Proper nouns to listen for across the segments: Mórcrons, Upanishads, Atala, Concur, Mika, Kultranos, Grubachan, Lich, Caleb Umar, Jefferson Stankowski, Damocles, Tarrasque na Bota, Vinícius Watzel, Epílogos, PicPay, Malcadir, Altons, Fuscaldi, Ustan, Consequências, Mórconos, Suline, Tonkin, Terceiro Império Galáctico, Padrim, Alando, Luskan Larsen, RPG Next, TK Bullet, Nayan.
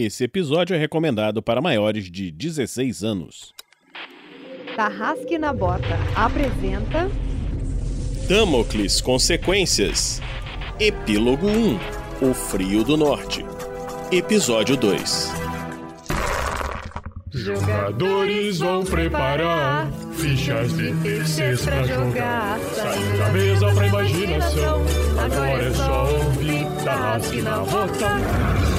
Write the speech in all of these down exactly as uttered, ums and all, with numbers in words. Esse episódio é recomendado para maiores de dezesseis anos. Tarrasque na Bota apresenta... Damocles Consequências. Epílogo um. O Frio do Norte. Episódio dois. Jogadores vão preparar fichas de terceiros pra jogar. Saindo da mesa pra imaginação. Agora é só ouvir Tarrasque na Bota.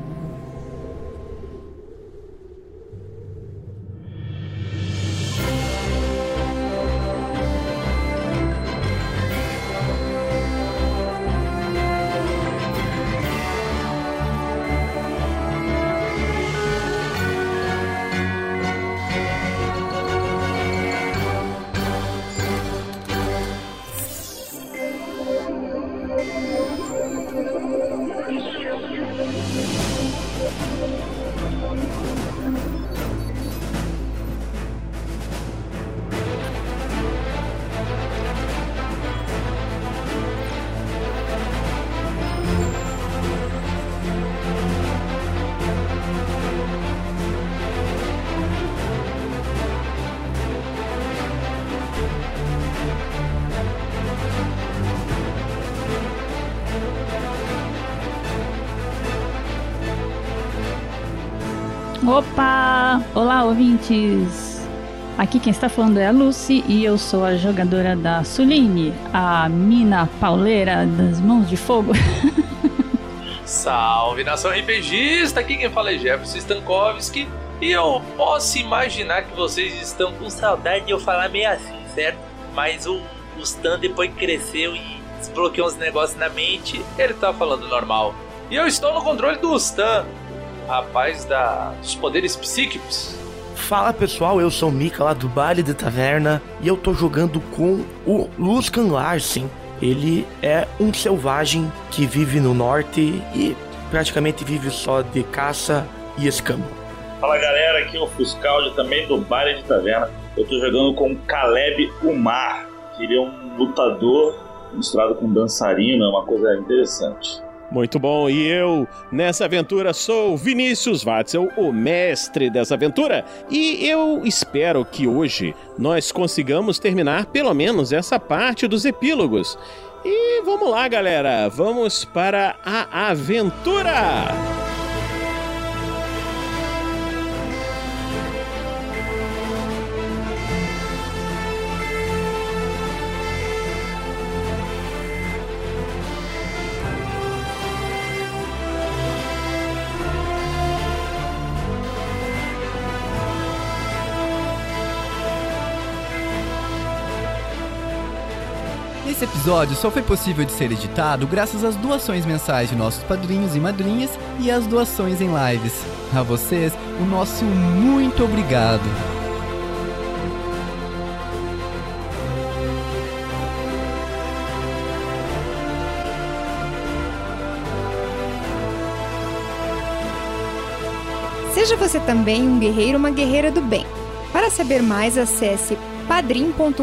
Opa! Olá, ouvintes! Aqui quem está falando é a Lucy e eu sou a jogadora da Suline, a mina pauleira das mãos de fogo. Salve, nação RPGista! Aqui quem fala é Jefferson Stankowski e eu posso imaginar que vocês estão com saudade de eu falar meio assim, certo? Mas o, o Stan depois cresceu e desbloqueou uns negócios na mente, ele tá falando normal. E eu estou no controle do Stan, rapaz da... dos poderes psíquicos. Fala pessoal, eu sou o Mika lá do Baile da Taverna e eu tô jogando com o Luskan Larsen. Ele é um selvagem que vive no norte e praticamente vive só de caça e escambo. Fala galera, aqui é o Fuscaldi também do Baile da Taverna. Eu tô jogando com o Caleb Umar, que ele é um lutador misturado com um dançarino, é uma coisa interessante. Muito bom, e eu, nessa aventura, sou Vinícius Watzel, o mestre dessa aventura, e eu espero que hoje nós consigamos terminar pelo menos essa parte dos epílogos. E vamos lá, galera, vamos para a aventura! Esse episódio só foi possível de ser editado graças às doações mensais de nossos padrinhos e madrinhas e às doações em lives. A vocês, o nosso muito obrigado! Seja você também um guerreiro ou uma guerreira do bem. Para saber mais, acesse padrim.com.br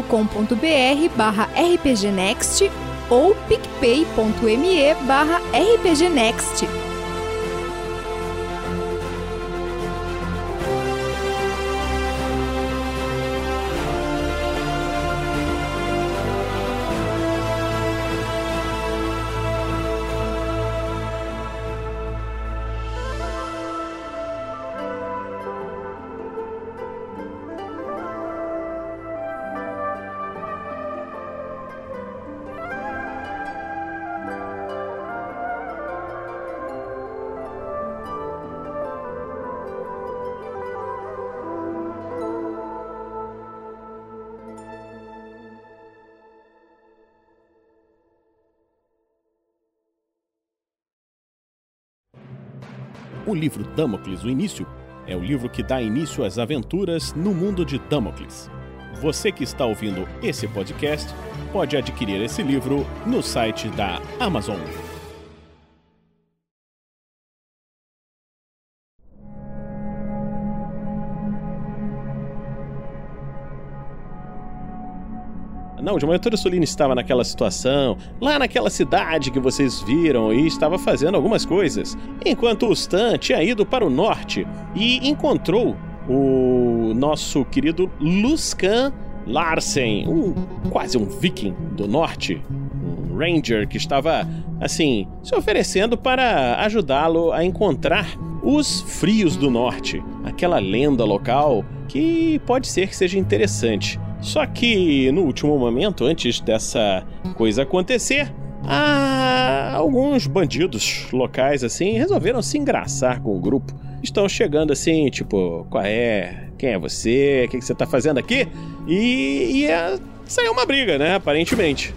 barra RPG Next ou picpay.me barra RPG Next. O livro Damocles, o Início, é o livro que dá início às aventuras no mundo de Damocles. Você que está ouvindo esse podcast pode adquirir esse livro no site da Amazon. Não, de manhã toda a Suline estava naquela situação, lá naquela cidade que vocês viram, e estava fazendo algumas coisas. Enquanto o Stan tinha ido para o norte e encontrou o nosso querido Luskan Larsen, um, quase um viking do norte, um ranger que estava, assim, se oferecendo para ajudá-lo a encontrar os Frios do Norte, aquela lenda local que pode ser que seja interessante. Só que, no último momento, antes dessa coisa acontecer, ah, alguns bandidos locais, assim, resolveram se engraçar com o grupo. Estão chegando assim, tipo, qual é? Quem é você? O que você tá fazendo aqui? E, e é, saiu uma briga, né, aparentemente.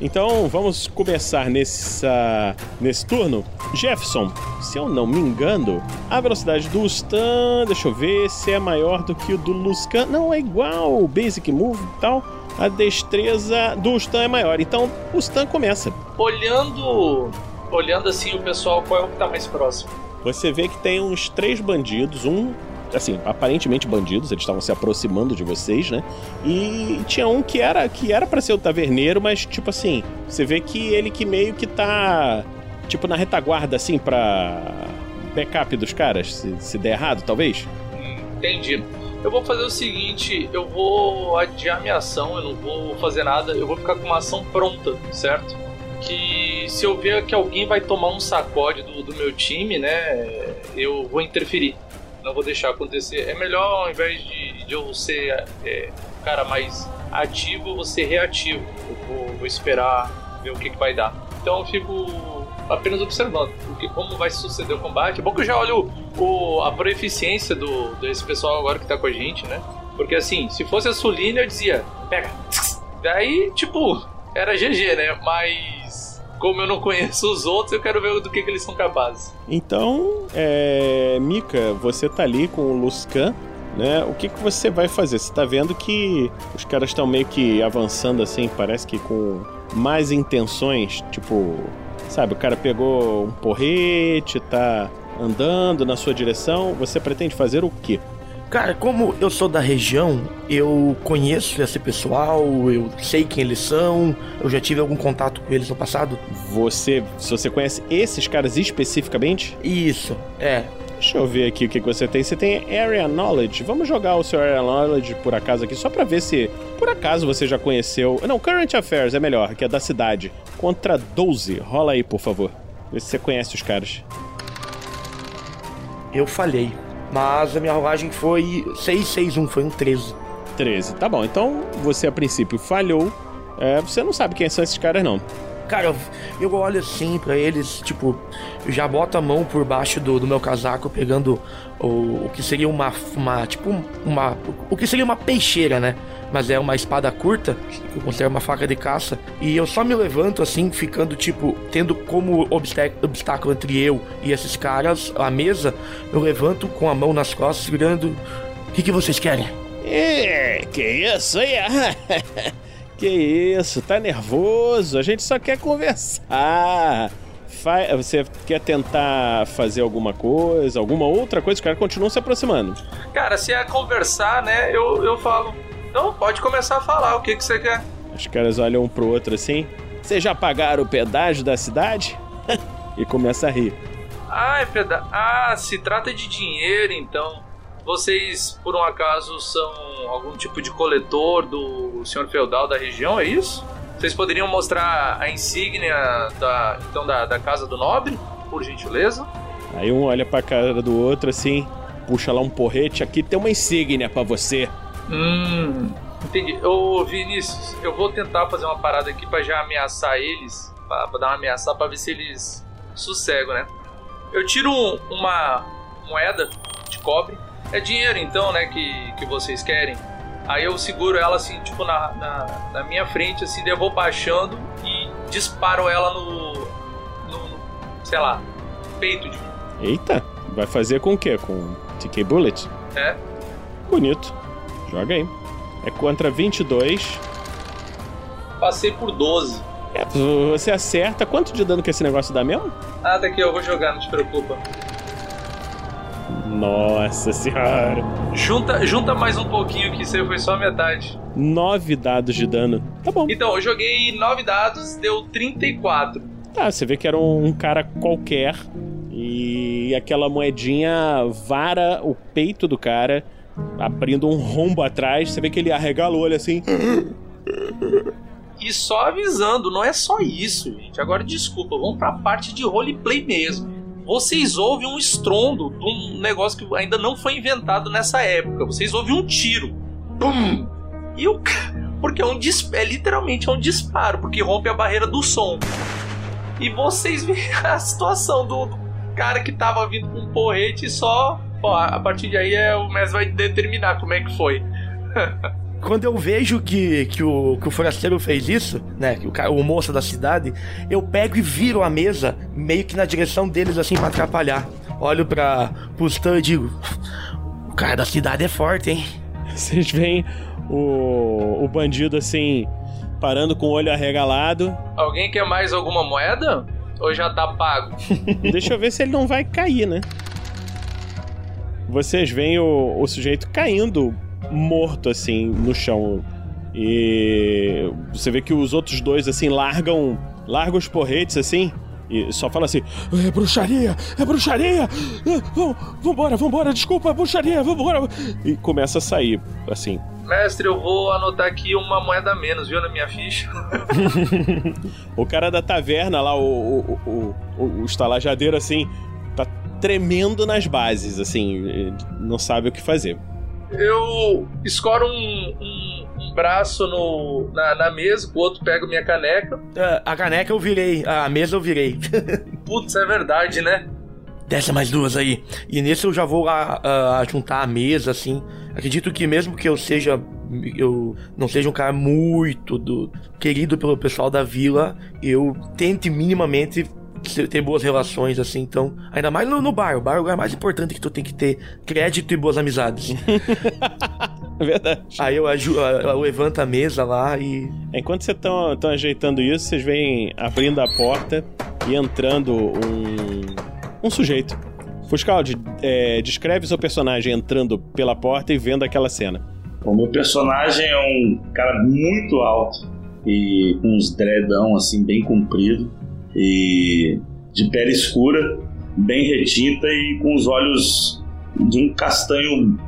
Então, vamos começar nessa, nesse turno. Jefferson, se eu não me engano, a velocidade do Stan, deixa eu ver se é maior do que o do Luskan. Não, é igual, basic move e tal. A destreza do Stan é maior. Então, o Stan começa. Olhando, olhando assim o pessoal, qual é o que tá mais próximo? Você vê que tem uns três bandidos, um... assim, aparentemente bandidos, eles estavam se aproximando de vocês, né? E tinha um que era que era pra ser o taverneiro, mas, tipo assim, você vê que ele que meio que tá, tipo, na retaguarda, assim, pra backup dos caras, se, se der errado, talvez. Entendi. Eu vou fazer o seguinte, eu vou adiar minha ação, eu não vou fazer nada, eu vou ficar com uma ação pronta, certo? Que se eu ver que alguém vai tomar um sacode do, do meu time, né, eu vou interferir. Não vou deixar acontecer. É melhor, ao invés de, de eu ser é, cara mais ativo, eu vou ser reativo. Eu vou, vou esperar ver o que, que vai dar. Então eu fico apenas observando porque como vai suceder o combate. É bom que eu já olho o, a proeficiência do, desse pessoal agora que tá com a gente, né? Porque assim, se fosse a Suline eu dizia, pega. Daí, tipo, era G G, né? Mas... como eu não conheço os outros, eu quero ver do que, que eles são capazes. Então, é, Mika, você tá ali com o Luskan, né? O que, que você vai fazer? Você tá vendo que os caras estão meio que avançando assim, parece que com mais intenções, tipo... sabe, o cara pegou um porrete, tá andando na sua direção. Você pretende fazer o quê? Cara, como eu sou da região, eu conheço esse pessoal, eu sei quem eles são, eu já tive algum contato com eles no passado. Você, se você conhece esses caras especificamente? Isso, é. Deixa eu ver aqui o que você tem. Você tem Area Knowledge. Vamos jogar o seu Area Knowledge por acaso aqui, só pra ver se, por acaso, você já conheceu... Não, Current Affairs é melhor, que é da cidade. Contra doze, rola aí, por favor. Vê se você conhece os caras. Eu falhei. Mas a minha rolagem foi seis, seis, um, foi um treze. treze, tá bom. Então, você a princípio falhou. É, você não sabe quem são esses caras, não. Cara, eu, eu olho assim pra eles, tipo... eu já boto a mão por baixo do, do meu casaco, pegando o, o que seria uma... uma tipo, uma... o que seria uma peixeira, né? Mas é uma espada curta, que eu considero uma faca de caça. E eu só me levanto assim, ficando tipo, tendo como obstá- obstáculo entre eu e esses caras a mesa. Eu levanto com a mão nas costas, segurando. O que, que vocês querem? É, que isso aí? Que isso, tá nervoso? A gente só quer conversar. Fa- você quer tentar fazer alguma coisa, alguma outra coisa? Os caras continuam se aproximando. Cara, se é conversar, né? Eu, eu falo. Então pode começar a falar, o que, que você quer? Os caras olham um pro outro assim. Vocês já pagaram o pedágio da cidade? E começa a rir. Ah, é peda- ah, se trata de dinheiro, então. Vocês, por um acaso, são algum tipo de coletor do senhor feudal da região, é isso? Vocês poderiam mostrar a insígnia da, então, da, da Casa do Nobre, por gentileza? Aí um olha pra cara do outro assim, puxa lá um porrete, aqui tem uma insígnia pra você. Hum, entendi. Ô Vinícius, eu vou tentar fazer uma parada aqui pra já ameaçar eles, pra, pra dar uma ameaçar, pra ver se eles sossegam, né? Eu tiro um, uma moeda de cobre. É dinheiro então, né, que, que vocês querem. Aí eu seguro ela assim, tipo na, na, na minha frente, assim, daí eu vou baixando e disparo ela no, no, no sei lá, peito de mim. Eita, vai fazer com o quê? Com T K Bullet? É. Bonito. Joga aí. É contra vinte e dois. Passei por doze. É, você acerta. Quanto de dano que esse negócio dá mesmo? Ah, daqui eu vou jogar, não te preocupa. Nossa senhora. Junta, junta mais um pouquinho, que isso aí foi só a metade. Nove dados de dano. Tá bom. Então, eu joguei nove dados, deu trinta e quatro. Tá, você vê que era um cara qualquer. E aquela moedinha vara o peito do cara, abrindo um rombo atrás. Você vê que ele arregala o olho assim. E só avisando, não é só isso, gente. Agora, desculpa, vamos pra parte de roleplay mesmo. Vocês ouvem um estrondo de um negócio que ainda não foi inventado nessa época. Vocês ouvem um tiro. Pum! E o cara... Porque é um dis... é, literalmente é um disparo, porque rompe a barreira do som. E vocês veem a situação do, do cara que tava vindo com um porrete e só... Ó, a partir daí é, o mestre vai determinar como é que foi. Quando eu vejo que, que, o, que o forasteiro fez isso, né, que o, o moço da cidade, eu pego e viro a mesa meio que na direção deles, assim, pra atrapalhar. Olho pra, pro Stan e digo, o cara da cidade é forte, hein? Vocês veem o, o bandido, assim, parando com o olho arregalado. Alguém quer mais alguma moeda? Ou já tá pago? Deixa eu ver se ele não vai cair, né? Vocês veem o, o sujeito caindo... morto, assim, no chão. E você vê que os outros dois, assim, largam largam os porretes, assim, e só fala assim, é bruxaria, é bruxaria, é, vambora, vambora, desculpa, é bruxaria, vambora. E começa a sair, assim. Mestre, eu vou anotar aqui uma moeda a menos, viu, na minha ficha. O cara da taverna lá, o, o, o, o, o estalajadeiro, assim, tá tremendo nas bases, assim, não sabe o que fazer. Eu escoro um, um, um braço no, na, na mesa, o outro pega minha caneca. Uh, a caneca eu virei, a mesa eu virei. Putz, é verdade, né? Desce mais duas aí. E nesse eu já vou lá uh, juntar a mesa, assim. Acredito que mesmo que eu seja... eu não seja um cara muito do, querido pelo pessoal da vila, eu tente minimamente... ter boas relações, assim, então... Ainda mais no, no bar. O bar é o lugar mais importante que tu tem que ter crédito e boas amizades. Verdade. Aí eu, ajudo, eu levanto a mesa lá e... Enquanto vocês estão ajeitando isso, vocês vêm abrindo a porta e entrando um... um sujeito. Fuscaldi, é, descreve seu personagem entrando pela porta e vendo aquela cena. O meu personagem é um cara muito alto e com uns dreadão, assim, bem comprido. E de pele escura, bem retinta e com os olhos de um castanho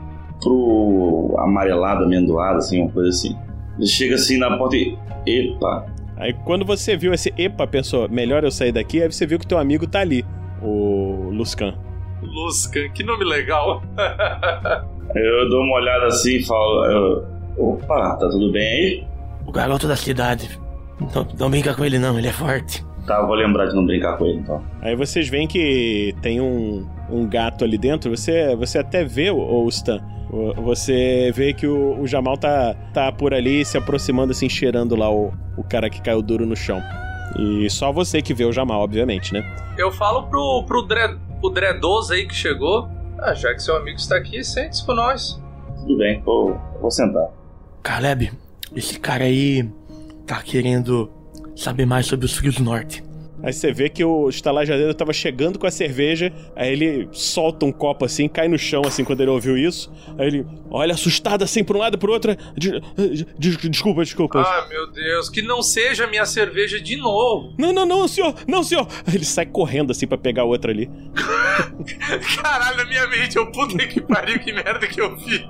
pro amarelado, amendoado, assim, uma coisa assim. Ele chega assim na porta e... Epa! Aí quando você viu esse epa, pensou, melhor eu sair daqui, aí você viu que teu amigo tá ali, o Luskan. Luskan, que nome legal! Eu dou uma olhada assim e falo, eu, opa, tá tudo bem aí? O garoto da cidade, não, não brinca com ele não, ele é forte. Tá, vou lembrar de não brincar com ele, então. Aí vocês veem que tem um, um gato ali dentro. Você, você até vê o, o Stan. Você vê que o, o Jamal tá, tá por ali, se aproximando, assim, cheirando lá o, o cara que caiu duro no chão. E só você que vê o Jamal, obviamente, né? Eu falo pro, pro, dred, pro dredoso aí que chegou. Ah, já que seu amigo está aqui, sente-se com nós. Tudo bem, vou, vou sentar. Caleb, esse cara aí tá querendo... saber mais sobre os Frios do Norte. Aí você vê que o estalajadeiro tava chegando com a cerveja, aí ele solta um copo assim, cai no chão assim quando ele ouviu isso, aí ele olha assustado assim pra um lado e pro outro, de, de, de, desculpa, desculpa. Ah, meu Deus, que não seja minha cerveja de novo. Não, não, não, senhor, não, senhor. Aí ele sai correndo assim pra pegar outra ali. Caralho, na minha mente, eu puta que pariu, que merda que eu vi.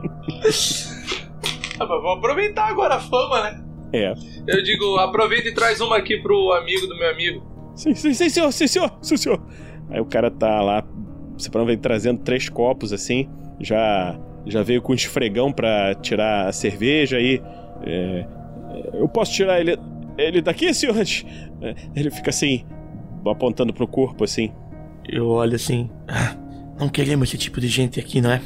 Ah, mas vou aproveitar agora a fama, né? É. Eu digo, aproveita e traz uma aqui pro amigo do meu amigo. Sim, sim, sim, senhor, sim, senhor, sim, senhor. Aí o cara tá lá, você vem trazendo três copos assim, já, já veio com um esfregão pra tirar a cerveja aí. É, eu posso tirar ele, ele daqui, senhor? Ele fica assim, apontando pro corpo assim. Eu olho assim, ah, não queremos esse tipo de gente aqui, não é?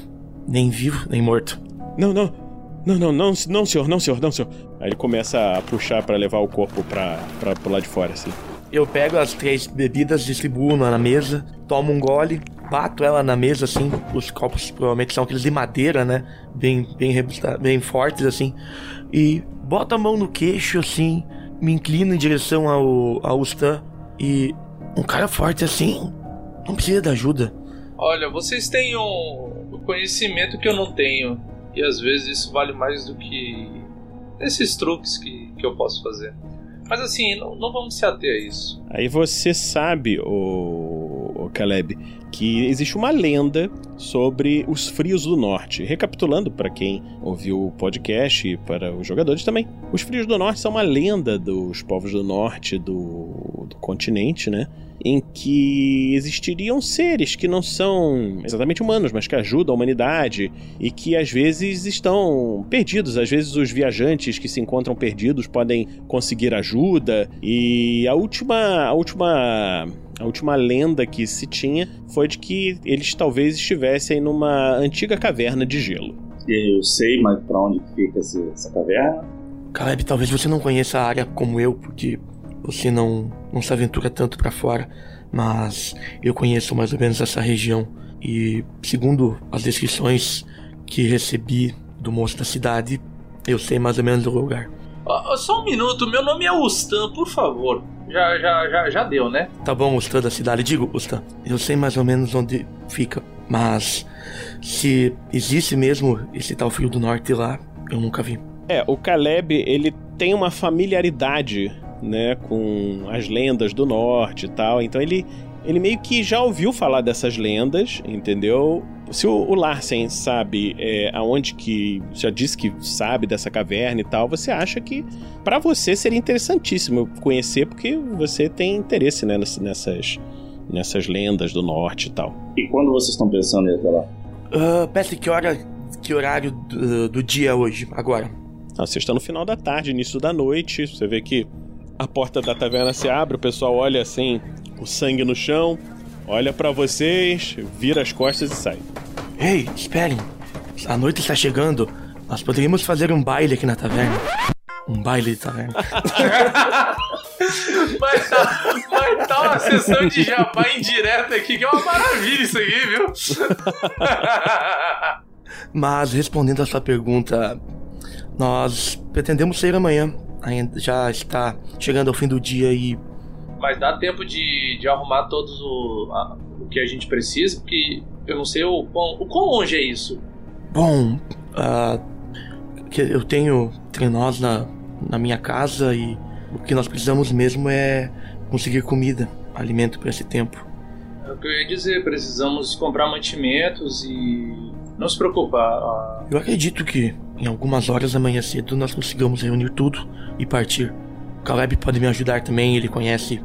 Nem vivo, nem morto. Não, não. Não, não, não, não, senhor, não, senhor, não, senhor. Aí ele começa a puxar pra levar o corpo pra, pra, pro lado de fora, assim. Eu pego as três bebidas, distribuo na mesa, tomo um gole, bato ela na mesa, assim. Os copos provavelmente são aqueles de madeira, né? Bem, bem, bem fortes, assim. E boto a mão no queixo, assim, me inclino em direção ao, ao Stan. E um cara forte, assim, não precisa de ajuda. Olha, vocês têm um conhecimento que eu não tenho. E às vezes isso vale mais do que esses truques que, que eu posso fazer. Mas assim, não, não vamos se ater a isso. Aí você sabe, ô, ô Caleb, que existe uma lenda sobre os frios do norte. Recapitulando para quem ouviu o podcast e para os jogadores também. Os frios do norte são uma lenda dos povos do norte do, do continente, né? Em que existiriam seres que não são exatamente humanos, mas que ajudam a humanidade e que às vezes estão perdidos. Às vezes os viajantes que se encontram perdidos podem conseguir ajuda. E a última, a última, a última lenda que se tinha foi de que eles talvez estivessem numa antiga caverna de gelo. Eu sei, mas pra onde fica essa caverna? Caleb, talvez você não conheça a área como eu, porque você não, não se aventura tanto pra fora, mas eu conheço mais ou menos essa região. E segundo as descrições que recebi do moço da cidade, eu sei mais ou menos o lugar. Oh, só um minuto, meu nome é Ustan, por favor. Já, já, já, já deu, né? Tá bom, Ustan da cidade. Digo, Ustan, eu sei mais ou menos onde fica, mas se existe mesmo esse tal frio do norte lá, eu nunca vi. É, o Caleb, ele tem uma familiaridade, né, com as lendas do norte e tal. Então ele, ele meio que já ouviu falar dessas lendas, entendeu? Se o, o Larsen sabe é, aonde que... já disse que sabe dessa caverna e tal, você acha que pra você seria interessantíssimo conhecer, porque você tem interesse, né, nessas, nessas lendas do norte e tal. E quando vocês estão pensando em ir até lá? Uh, peça que hora, que horário do, do dia hoje, agora? Ah, você está no final da tarde, início da noite. Você vê que a porta da taverna se abre, o pessoal olha assim, o sangue no chão, olha pra vocês, vira as costas e sai. Ei, esperem, a noite está chegando, nós poderíamos fazer um baile aqui na taverna. Um baile de taverna. Vai tá, vai tá uma sessão de jabá indireta aqui, que é uma maravilha isso aqui, viu? Mas respondendo a sua pergunta, nós pretendemos sair amanhã. Ainda já está chegando ao fim do dia e... Mas dá tempo de, de arrumar todos o, a, o que a gente precisa, porque eu não sei o quão, o quão longe é isso. Bom, uh, eu tenho trenós na, na minha casa e o que nós precisamos mesmo é conseguir comida, alimento para esse tempo. É o que eu ia dizer, precisamos comprar mantimentos e não se preocupar. Uh... Eu acredito que em algumas horas amanhã cedo nós consigamos reunir tudo e partir. Caleb pode me ajudar também, ele conhece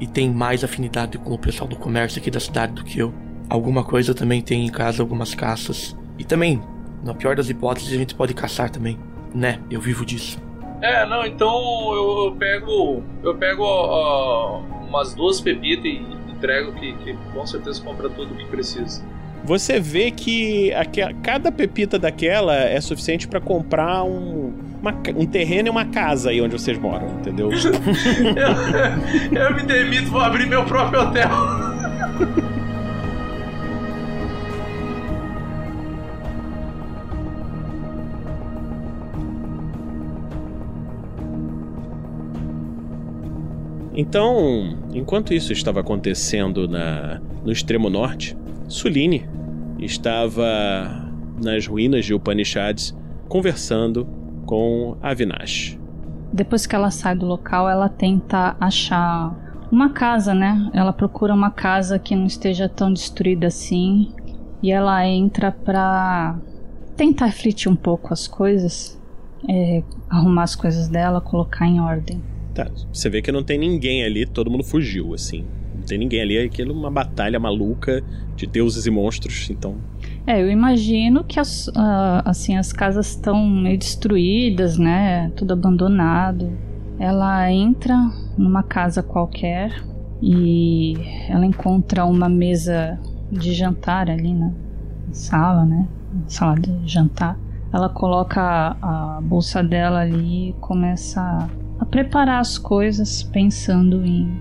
e tem mais afinidade com o pessoal do comércio aqui da cidade do que eu. Alguma coisa eu também tenho em casa, algumas caças. E também, na pior das hipóteses, a gente pode caçar também, né? Eu vivo disso. É, não, então eu, eu pego eu pego uh, umas duas pepitas e entrego que, que com certeza compra tudo o que precisa. Você vê que aquela, cada pepita daquela é suficiente pra comprar um, uma, um terreno e uma casa aí onde vocês moram, entendeu? eu, eu me demito, vou abrir meu próprio hotel. Então, enquanto isso estava acontecendo na, no extremo norte, Suline estava nas ruínas de Upanishads conversando com a Vinash. Depois que ela sai do local, ela tenta achar uma casa, né? Ela procura uma casa que não esteja tão destruída assim e ela entra pra tentar refletir um pouco as coisas, é, arrumar as coisas dela, colocar em ordem. Tá, você vê que não tem ninguém ali, todo mundo fugiu, assim. Não tem ninguém ali, é aquilo, uma batalha maluca de deuses e monstros, então... É, eu imagino que as, uh, assim, as casas estão meio destruídas, né, tudo abandonado. Ela entra numa casa qualquer e ela encontra uma mesa de jantar ali na sala, né, sala de jantar. Ela coloca a, a bolsa dela ali e começa a preparar as coisas pensando em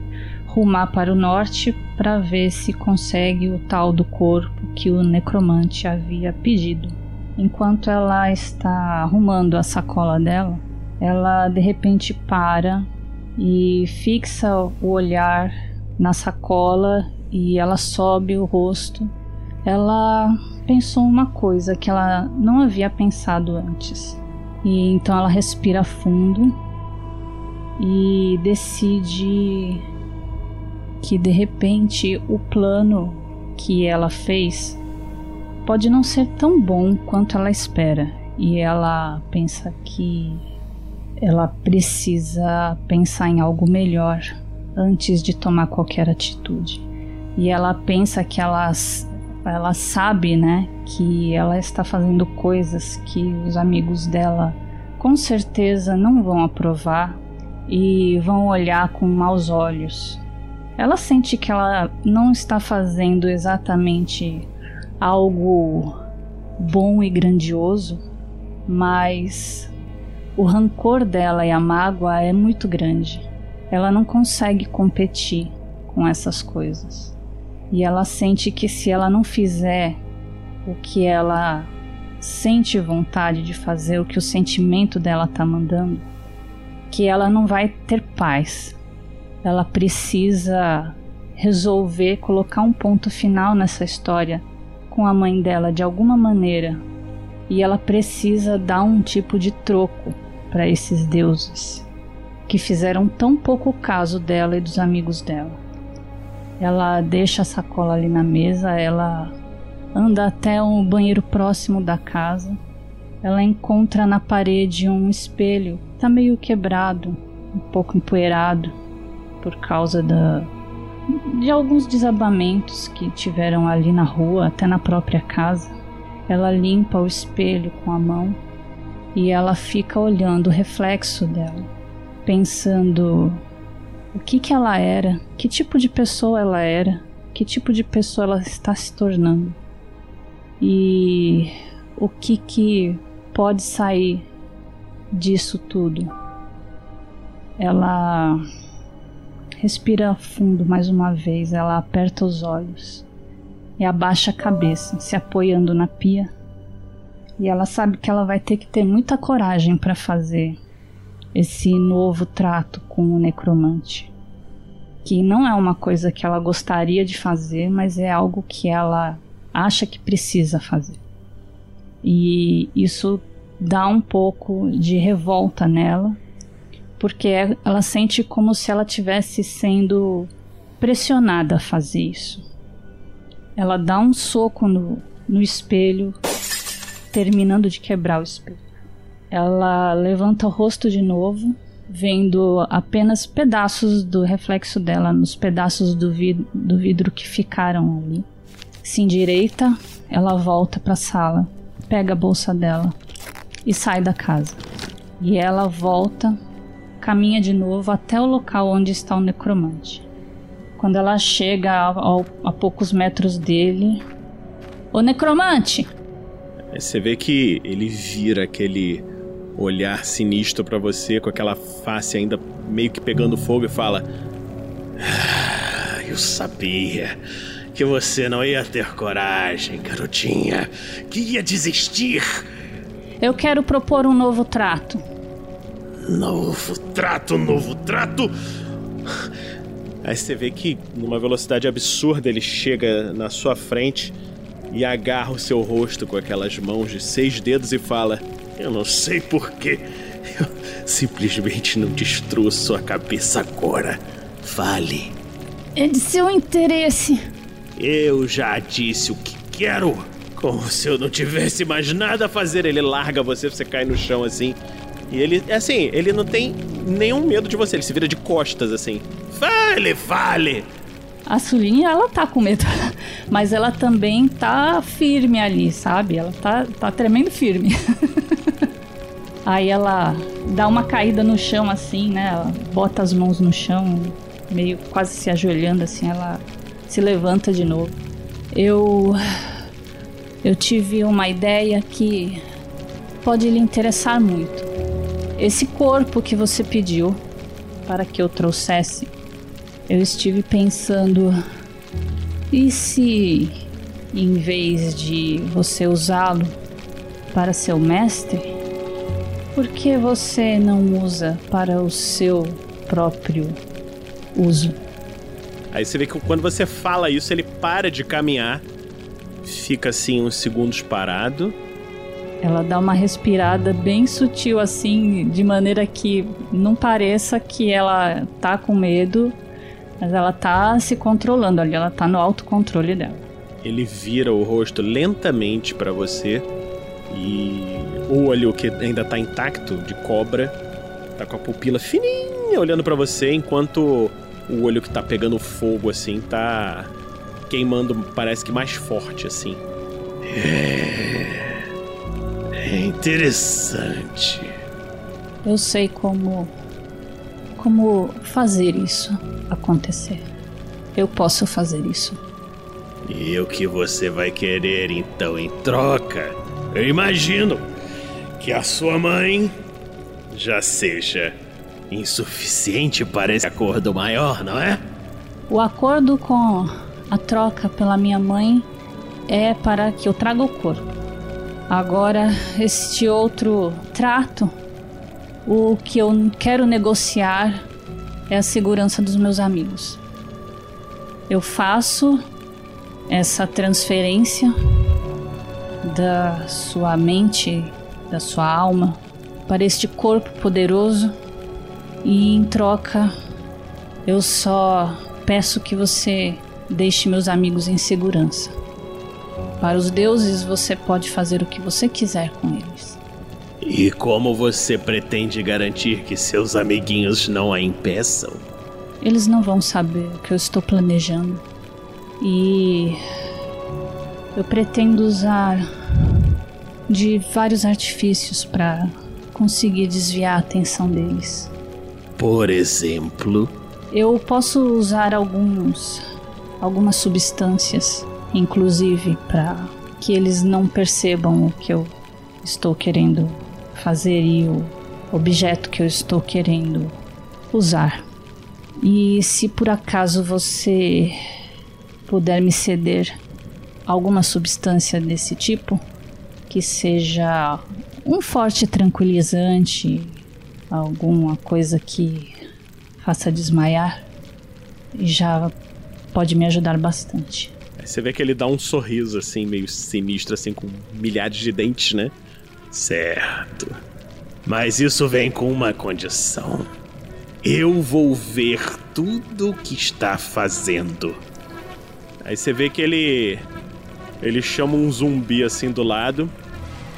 rumar para o norte para ver se consegue o tal do corpo que o necromante havia pedido. Enquanto ela está arrumando a sacola dela, ela de repente para e fixa o olhar na sacola e ela sobe o rosto ela pensou uma coisa que ela não havia pensado antes. E então ela respira fundo e decide que de repente o plano que ela fez pode não ser tão bom quanto ela espera. E ela pensa que ela precisa pensar em algo melhor antes de tomar qualquer atitude. E ela pensa que ela, ela sabe, né, que ela está fazendo coisas que os amigos dela com certeza não vão aprovar e vão olhar com maus olhos. Ela sente que ela não está fazendo exatamente algo bom e grandioso, mas o rancor dela e a mágoa é muito grande. Ela não consegue competir com essas coisas. E ela sente que se ela não fizer o que ela sente vontade de fazer, o que o sentimento dela tá mandando, que ela não vai ter paz. Ela precisa resolver colocar um ponto final nessa história com a mãe dela de alguma maneira. E ela precisa dar um tipo de troco para esses deuses que fizeram tão pouco caso dela e dos amigos dela. Ela deixa a sacola ali na mesa, ela anda até um banheiro próximo da casa. Ela encontra na parede um espelho, tá meio quebrado, um pouco empoeirado por causa da, de alguns desabamentos que tiveram ali na rua, até na própria casa. Ela limpa o espelho com a mão e ela fica olhando o reflexo dela, pensando o que que ela era, que tipo de pessoa ela era, que tipo de pessoa ela está se tornando e o que que pode sair disso tudo. Ela respira fundo mais uma vez, ela aperta os olhos e abaixa a cabeça, se apoiando na pia. E ela sabe que ela vai ter que ter muita coragem para fazer esse novo trato com o necromante, que não é uma coisa que ela gostaria de fazer, mas é algo que ela acha que precisa fazer. E isso dá um pouco de revolta nela, porque ela sente como se ela estivesse sendo pressionada a fazer isso. Ela dá um soco no, no espelho, terminando de quebrar o espelho. Ela levanta o rosto de novo, vendo apenas pedaços do reflexo dela, nos pedaços do, vid- do vidro que ficaram ali. Se endireita, ela volta para a sala, pega a bolsa dela e sai da casa. E ela volta, caminha de novo até o local onde está o necromante. Quando ela chega a, a, a poucos metros dele... Ô necromante! Você vê que ele vira aquele olhar sinistro pra você, com aquela face ainda meio que pegando fogo, e fala... Ah, eu sabia que você não ia ter coragem, garotinha. Que ia desistir. Eu quero propor um novo trato. Novo trato, novo trato... Aí você vê que, numa velocidade absurda, ele chega na sua frente e agarra o seu rosto com aquelas mãos de seis dedos e fala: eu não sei porquê, eu simplesmente não destruo sua cabeça agora. Fale. É de seu interesse. Eu já disse o que quero. Como se eu não tivesse mais nada a fazer. Ele larga você, você cai no chão assim. E ele, assim, ele não tem nenhum medo de você, ele se vira de costas, assim. Fale, fale! A Suline, ela tá com medo, mas ela também tá firme ali, sabe? Ela tá, tá tremendo firme. Aí ela dá uma caída no chão, assim, né? Ela bota as mãos no chão, meio quase se ajoelhando, assim. Ela se levanta de novo. Eu... Eu tive uma ideia que pode lhe interessar muito. Esse corpo que você pediu para que eu trouxesse, eu estive pensando, e se em vez de você usá-lo para seu mestre, por que você não usa para o seu próprio uso? Aí você vê que quando você fala isso, ele para de caminhar fica assim uns segundos parado. Ela dá uma respirada bem sutil assim, de maneira que não pareça que ela tá com medo, mas ela tá se controlando ali, ela tá no autocontrole dela. Ele vira o rosto lentamente para você e o olho que ainda tá intacto, de cobra, tá com a pupila fininha olhando para você, enquanto o olho que tá pegando fogo assim tá queimando, parece que mais forte assim. É interessante. Eu sei como, como fazer isso acontecer. Eu posso fazer isso. E o que você vai querer então em troca? Eu imagino que a sua mãe já seja insuficiente para esse acordo maior, não é? O acordo com a troca pela minha mãe é para que eu traga o corpo. Agora, este outro trato, o que eu quero negociar é a segurança dos meus amigos. Eu faço essa transferência da sua mente, da sua alma, para este corpo poderoso e, em troca, eu só peço que você deixe meus amigos em segurança. Para os deuses, você pode fazer o que você quiser com eles. E como você pretende garantir que seus amiguinhos não a impeçam? Eles não vão saber o que eu estou planejando. E eu pretendo usar de vários artifícios para conseguir desviar a atenção deles. Por exemplo? Eu posso usar alguns, algumas substâncias, inclusive para que eles não percebam o que eu estou querendo fazer e o objeto que eu estou querendo usar. E se por acaso você puder me ceder alguma substância desse tipo, que seja um forte tranquilizante, alguma coisa que faça desmaiar, já pode me ajudar bastante. Você vê que ele dá um sorriso, assim, meio sinistro, assim, com milhares de dentes, né? Certo. Mas isso vem com uma condição. Eu vou ver tudo o que está fazendo. Aí você vê que ele... Ele chama um zumbi, assim, do lado.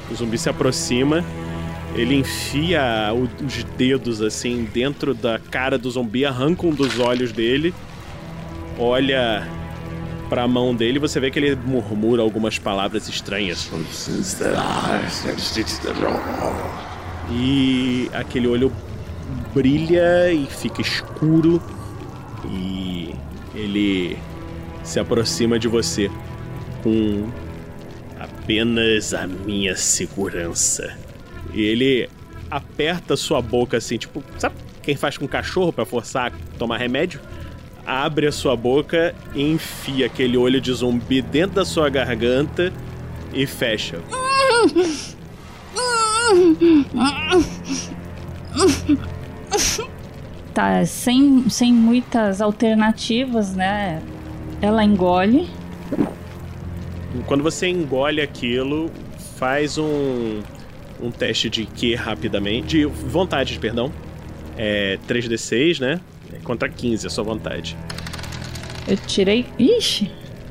O zumbi se aproxima. Ele enfia os dedos, assim, dentro da cara do zumbi, arranca um dos olhos dele. Olha... pra mão dele, você vê que ele murmura algumas palavras estranhas. E aquele olho brilha e fica escuro. E ele se aproxima de você com apenas a minha segurança. E ele aperta sua boca assim, tipo, sabe quem faz com cachorro pra forçar a tomar remédio? Abre a sua boca e enfia aquele olho de zumbi dentro da sua garganta e fecha. Tá, sem, sem muitas alternativas, né? Ela engole. Quando você engole aquilo, faz um, um teste de Q rapidamente. De vontade, perdão. É três D seis, né? Contra quinze, a sua vontade. Eu tirei... Ixi!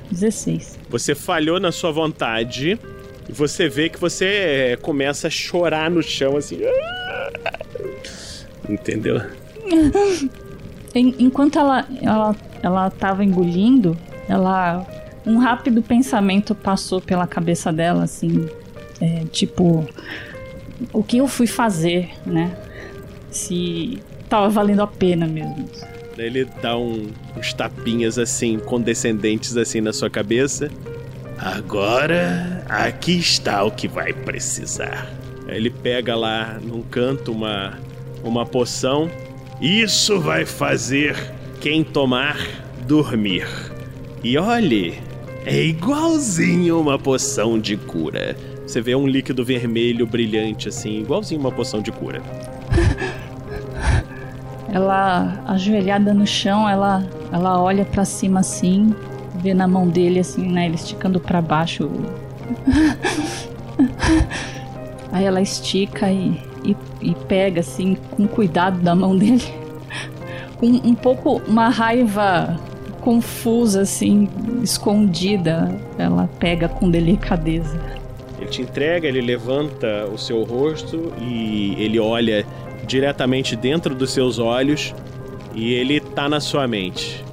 dezesseis. Você falhou na sua vontade e você vê que você começa a chorar no chão, assim... Entendeu? Enquanto ela, ela, ela tava engolindo, ela... Um rápido pensamento passou pela cabeça dela, assim... É, tipo... O que eu fui fazer, né? Se... Tava valendo a pena mesmo. Ele dá um, uns tapinhas assim, condescendentes assim na sua cabeça. Agora, aqui está o que vai precisar. Ele pega lá num canto uma, uma poção. Isso vai fazer quem tomar dormir. E olhe, é igualzinho uma poção de cura. Você vê um líquido vermelho brilhante assim, igualzinho uma poção de cura. Ela, ajoelhada no chão, ela, ela olha pra cima assim, vê na mão dele, assim, né? Ele esticando pra baixo. Aí ela estica e, e, e pega, assim, com cuidado da mão dele. Com um, um pouco uma raiva confusa, assim, escondida. Ela pega com delicadeza. Ele te entrega, ele levanta o seu rosto e ele olha diretamente dentro dos seus olhos e ele tá na sua mente.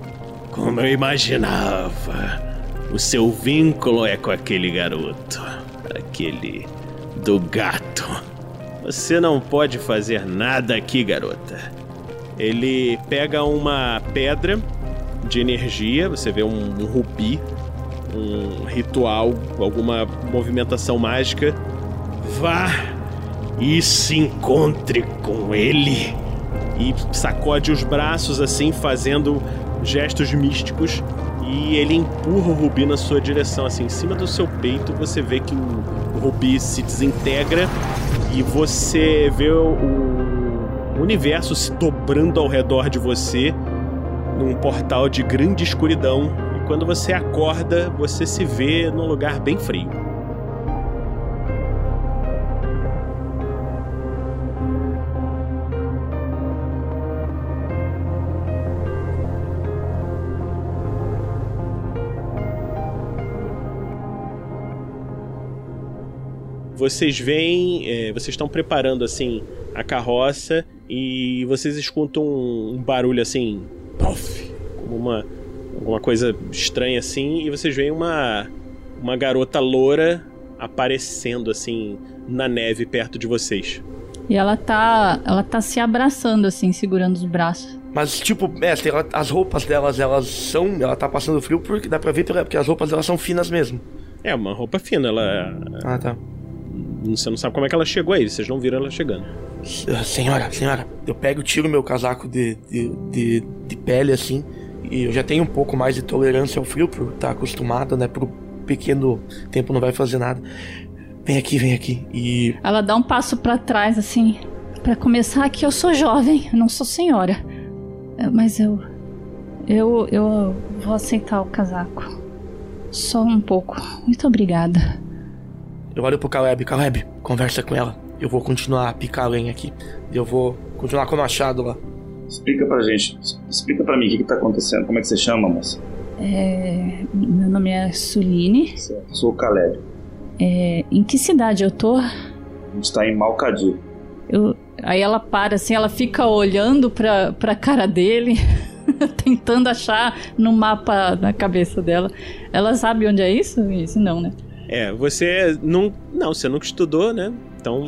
Como eu imaginava, o seu vínculo é com aquele garoto, aquele do gato. Você não pode fazer nada aqui, garota. Ele pega uma pedra de energia, você vê um, um rubi, um ritual, alguma movimentação mágica. Vá e se encontre com ele. E sacode os braços assim, fazendo gestos místicos, e ele empurra o rubi na sua direção, assim, em cima do seu peito. Você vê que o rubi se desintegra e você vê o universo se dobrando ao redor de você num portal de grande escuridão. E quando você acorda, você se vê num lugar bem frio. Vocês veem, é, vocês estão preparando assim a carroça e vocês escutam um, um barulho assim, puff, como uma alguma coisa estranha assim, e vocês veem uma uma garota loura aparecendo assim na neve perto de vocês. E ela tá ela tá se abraçando assim, segurando os braços. Mas tipo, é, ela, as roupas delas, elas são, ela tá passando frio porque dá para ver porque as roupas delas são finas mesmo. É uma roupa fina, ela. Ah, tá. Você não sabe como é que ela chegou aí, vocês não viram ela chegando. Senhora, senhora, eu pego, tiro meu casaco de, de, de, de pele, assim, e eu já tenho um pouco mais de tolerância ao frio, por estar acostumado, né, pro pequeno tempo não vai fazer nada. Vem aqui, vem aqui, e... Ela dá um passo pra trás, assim, pra começar aqui, eu sou jovem, eu não sou senhora, mas eu, eu, eu vou aceitar o casaco, só um pouco, muito obrigada. Eu olho pro Caleb, Caleb, conversa com ela. Eu vou continuar a picar a lenha aqui. Eu vou continuar com o machado lá. Explica pra gente, explica pra mim o que, que tá acontecendo, como é que você chama, moça? É... Meu nome é Suline. Certo. Sou o Caleb. É... Em que cidade eu tô? A gente tá em Malcadir. Eu... Aí ela para assim, ela fica olhando pra, pra cara dele, tentando achar no mapa da cabeça dela. Ela sabe onde é isso? Isso não, né? É, você não... Não, você nunca estudou, né? Então...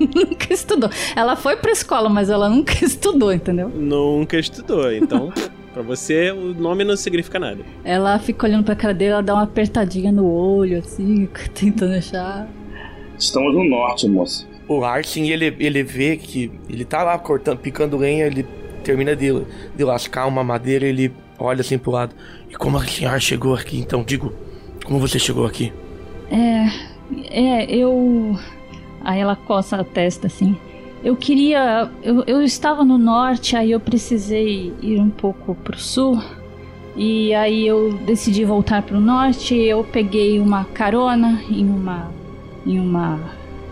Nunca estudou. Ela foi pra escola, mas ela nunca estudou, entendeu? Nunca estudou. Então, pra você, o nome não significa nada. Ela fica olhando pra cara dele, ela dá uma apertadinha no olho, assim, tentando achar... Estamos no norte, moça. O Larsen, ele, ele vê que... Ele tá lá cortando, picando lenha, ele termina de, de lascar uma madeira, ele olha assim pro lado. E como a senhora chegou aqui, então? Digo, como você chegou aqui? É, é, eu... Aí ela coça a testa, assim. Eu queria... Eu, eu estava no norte, aí eu precisei ir um pouco pro sul. E aí eu decidi voltar pro norte. Eu peguei uma carona em uma, em uma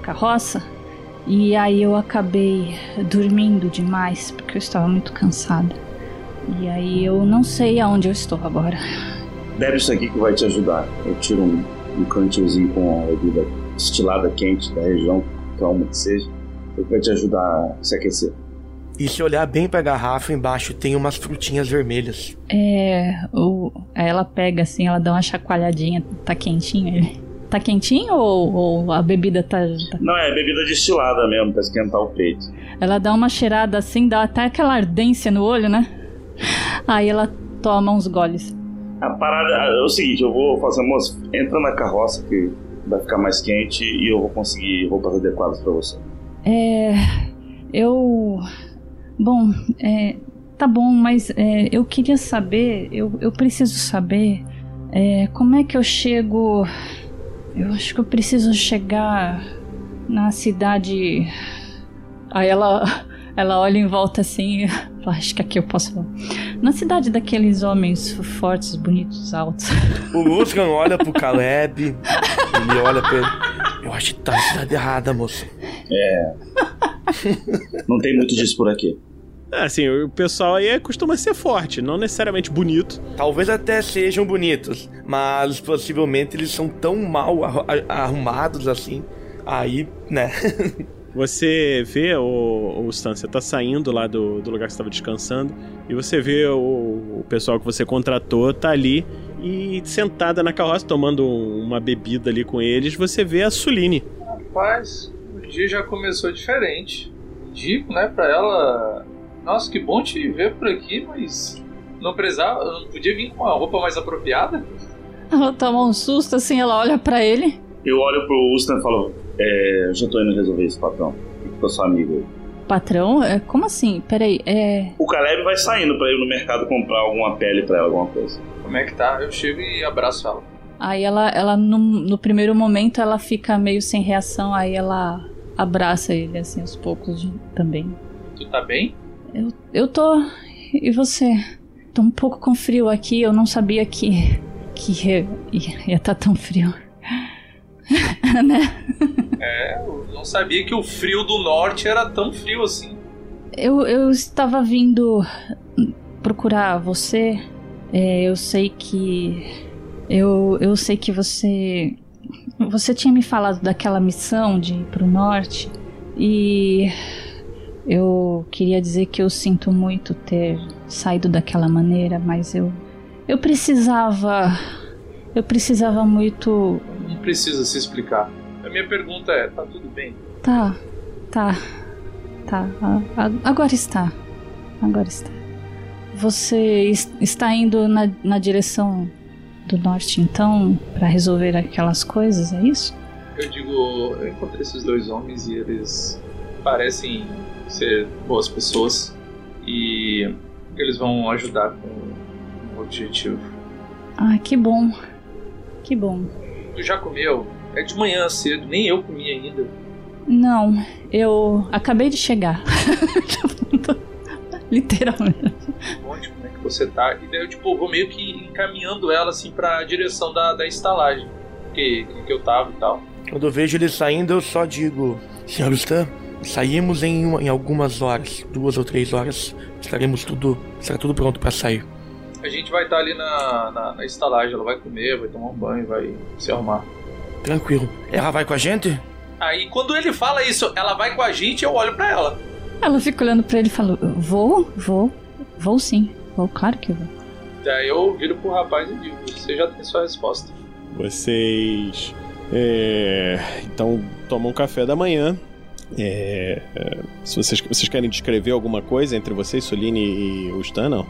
carroça. E aí eu acabei dormindo demais, porque eu estava muito cansada. E aí eu não sei aonde eu estou agora. Bebe isso aqui que vai te ajudar. Eu tiro um... um cantilzinho com a bebida destilada quente da região, calma que seja, ele vai te ajudar a se aquecer. E se olhar bem pra garrafa, embaixo tem umas frutinhas vermelhas. É, o, aí ela pega assim, ela dá uma chacoalhadinha, tá quentinho ele. Tá quentinho ou, ou a bebida tá, tá... Não, é bebida destilada mesmo, pra esquentar o peito. Ela dá uma cheirada assim, dá até aquela ardência no olho, né? Aí ela toma uns goles. A parada é o seguinte, eu vou fazer, moça, entra na carroça que vai ficar mais quente e eu vou conseguir roupas adequadas pra você. É, eu... Bom, é, tá bom, mas é, eu queria saber, eu, eu preciso saber é, como é que eu chego... Eu acho que eu preciso chegar na cidade... Aí ela... Ela olha em volta assim, acho que aqui eu posso falar. Na cidade daqueles homens fortes, bonitos, altos. O Luskan olha pro Caleb, ele olha pra ele. Eu acho que tá na cidade errada, moço. É. Não tem muito disso por aqui. É, assim, o pessoal aí costuma ser forte, não necessariamente bonito. Talvez até sejam bonitos, mas possivelmente eles são tão mal arrumados assim, aí, né... Você vê, o, o Stan, você tá saindo lá do, do lugar que você tava descansando e você vê o, o pessoal que você contratou tá ali e sentada na carroça, tomando uma bebida ali com eles, você vê a Suline. Rapaz, o dia já começou diferente. Digo, né, pra ela, nossa, que bom te ver por aqui, mas não precisava, não podia vir com uma roupa mais apropriada? Ela toma um susto assim, ela olha pra ele. Eu olho pro Stan e falo... É, eu já tô indo resolver isso, patrão. Fico com seu amigo aí. Patrão? Como assim? Peraí, é... O Caleb vai saindo pra ir no mercado comprar alguma pele pra ela, alguma coisa. Como é que tá? Eu chego e abraço ela. Aí ela, ela no, no primeiro momento, ela fica meio sem reação, aí ela abraça ele, assim, aos poucos também. Tu tá bem? Eu, eu tô... E você? Tô um pouco com frio aqui, eu não sabia que, que ia, ia tá tão frio. É, eu não sabia que o frio do norte era tão frio assim. Eu, eu estava vindo procurar você. É, eu sei que eu, eu sei que você você tinha me falado daquela missão de ir pro norte e eu queria dizer que eu sinto muito ter saído daquela maneira, mas eu eu precisava eu precisava muito. Não precisa se explicar. A minha pergunta é, tá tudo bem? Tá, tá, tá. Agora está. Agora está. Você está indo na, na direção do norte, então, pra resolver aquelas coisas, é isso? Eu digo, eu encontrei esses dois homens e eles parecem ser boas pessoas e eles vão ajudar com o objetivo. Ah, que bom. Que bom. Tu já comeu? É de manhã cedo, nem eu comi ainda. Não, eu acabei de chegar. Literalmente. Onde, como é que você tá? E daí eu tipo, vou meio que encaminhando ela assim pra direção da, da estalagem que, que eu tava e tal. Quando eu vejo ele saindo, eu só digo: senhor Stan, saímos em, uma, em algumas horas, duas ou três horas. Estaremos tudo, estará tudo pronto pra sair. A gente vai estar ali na, na, na estalagem, ela vai comer, vai tomar um banho, vai se arrumar. Tranquilo. Ela vai com a gente? Aí quando ele fala isso, ela vai com a gente, eu olho pra ela. Ela fica olhando pra ele e fala, vou, vou, vou sim, vou, claro que vou. Daí eu viro pro rapaz e digo, você já tem sua resposta. Vocês, é, então, tomam café da manhã. É, se vocês, vocês querem descrever alguma coisa entre vocês, Suline e o Stan, não?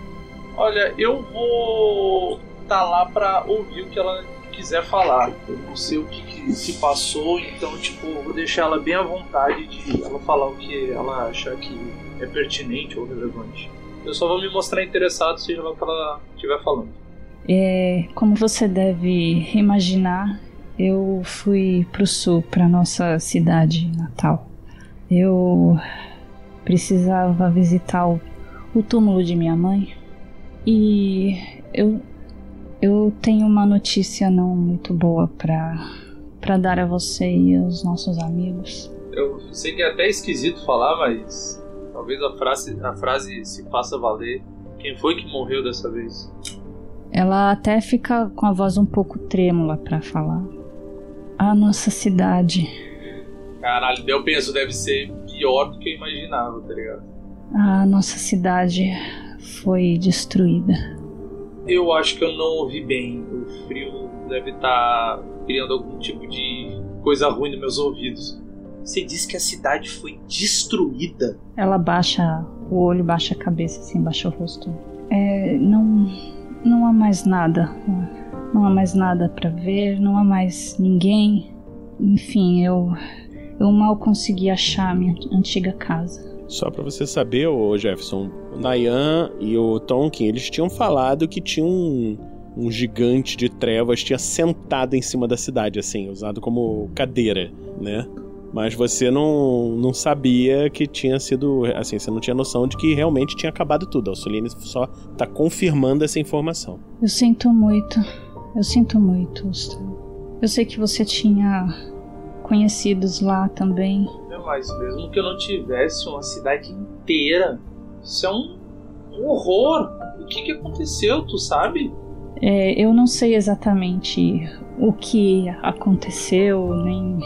Olha, eu vou tá lá pra ouvir o que ela quiser falar. Eu não sei o que, que se passou, então, tipo, eu vou deixar ela bem à vontade de ela falar o que ela achar que é pertinente ou relevante. Eu só vou me mostrar interessado, seja lá o que ela estiver falando. É, como você deve imaginar, eu fui pro sul, pra nossa cidade natal. Eu precisava visitar o, o túmulo de minha mãe. E eu, eu tenho uma notícia não muito boa pra, pra dar a você e aos nossos amigos. Eu sei que é até esquisito falar, mas talvez a frase, a frase se faça valer. Quem foi que morreu dessa vez? Ela até fica com a voz um pouco trêmula pra falar. A nossa cidade. Caralho, eu penso, deve ser pior do que eu imaginava, tá ligado? A nossa cidade... foi destruída. Eu acho que eu não ouvi bem. O frio deve estar criando algum tipo de coisa ruim nos meus ouvidos. Você disse que a cidade foi destruída? Ela baixa o olho, baixa a cabeça, assim, baixa o rosto. É, não, não há mais nada. Não há mais nada pra ver, não há mais ninguém. Enfim, eu, eu mal consegui achar a minha antiga casa. Só pra você saber, ô Jefferson, o Nayan e o Tonkin, eles tinham falado que tinha um, um gigante de trevas, tinha sentado em cima da cidade, assim, usado como cadeira, né? Mas você não, não sabia que tinha sido... Assim, você não tinha noção de que realmente tinha acabado tudo. A Suline só tá confirmando essa informação. Eu sinto muito. Eu sinto muito, Gustavo. Eu sei que você tinha conhecidos lá também. É, mas mesmo que eu não tivesse uma cidade inteira, isso é um, um horror. O que, que aconteceu, tu sabe? É, eu não sei exatamente o que aconteceu, nem...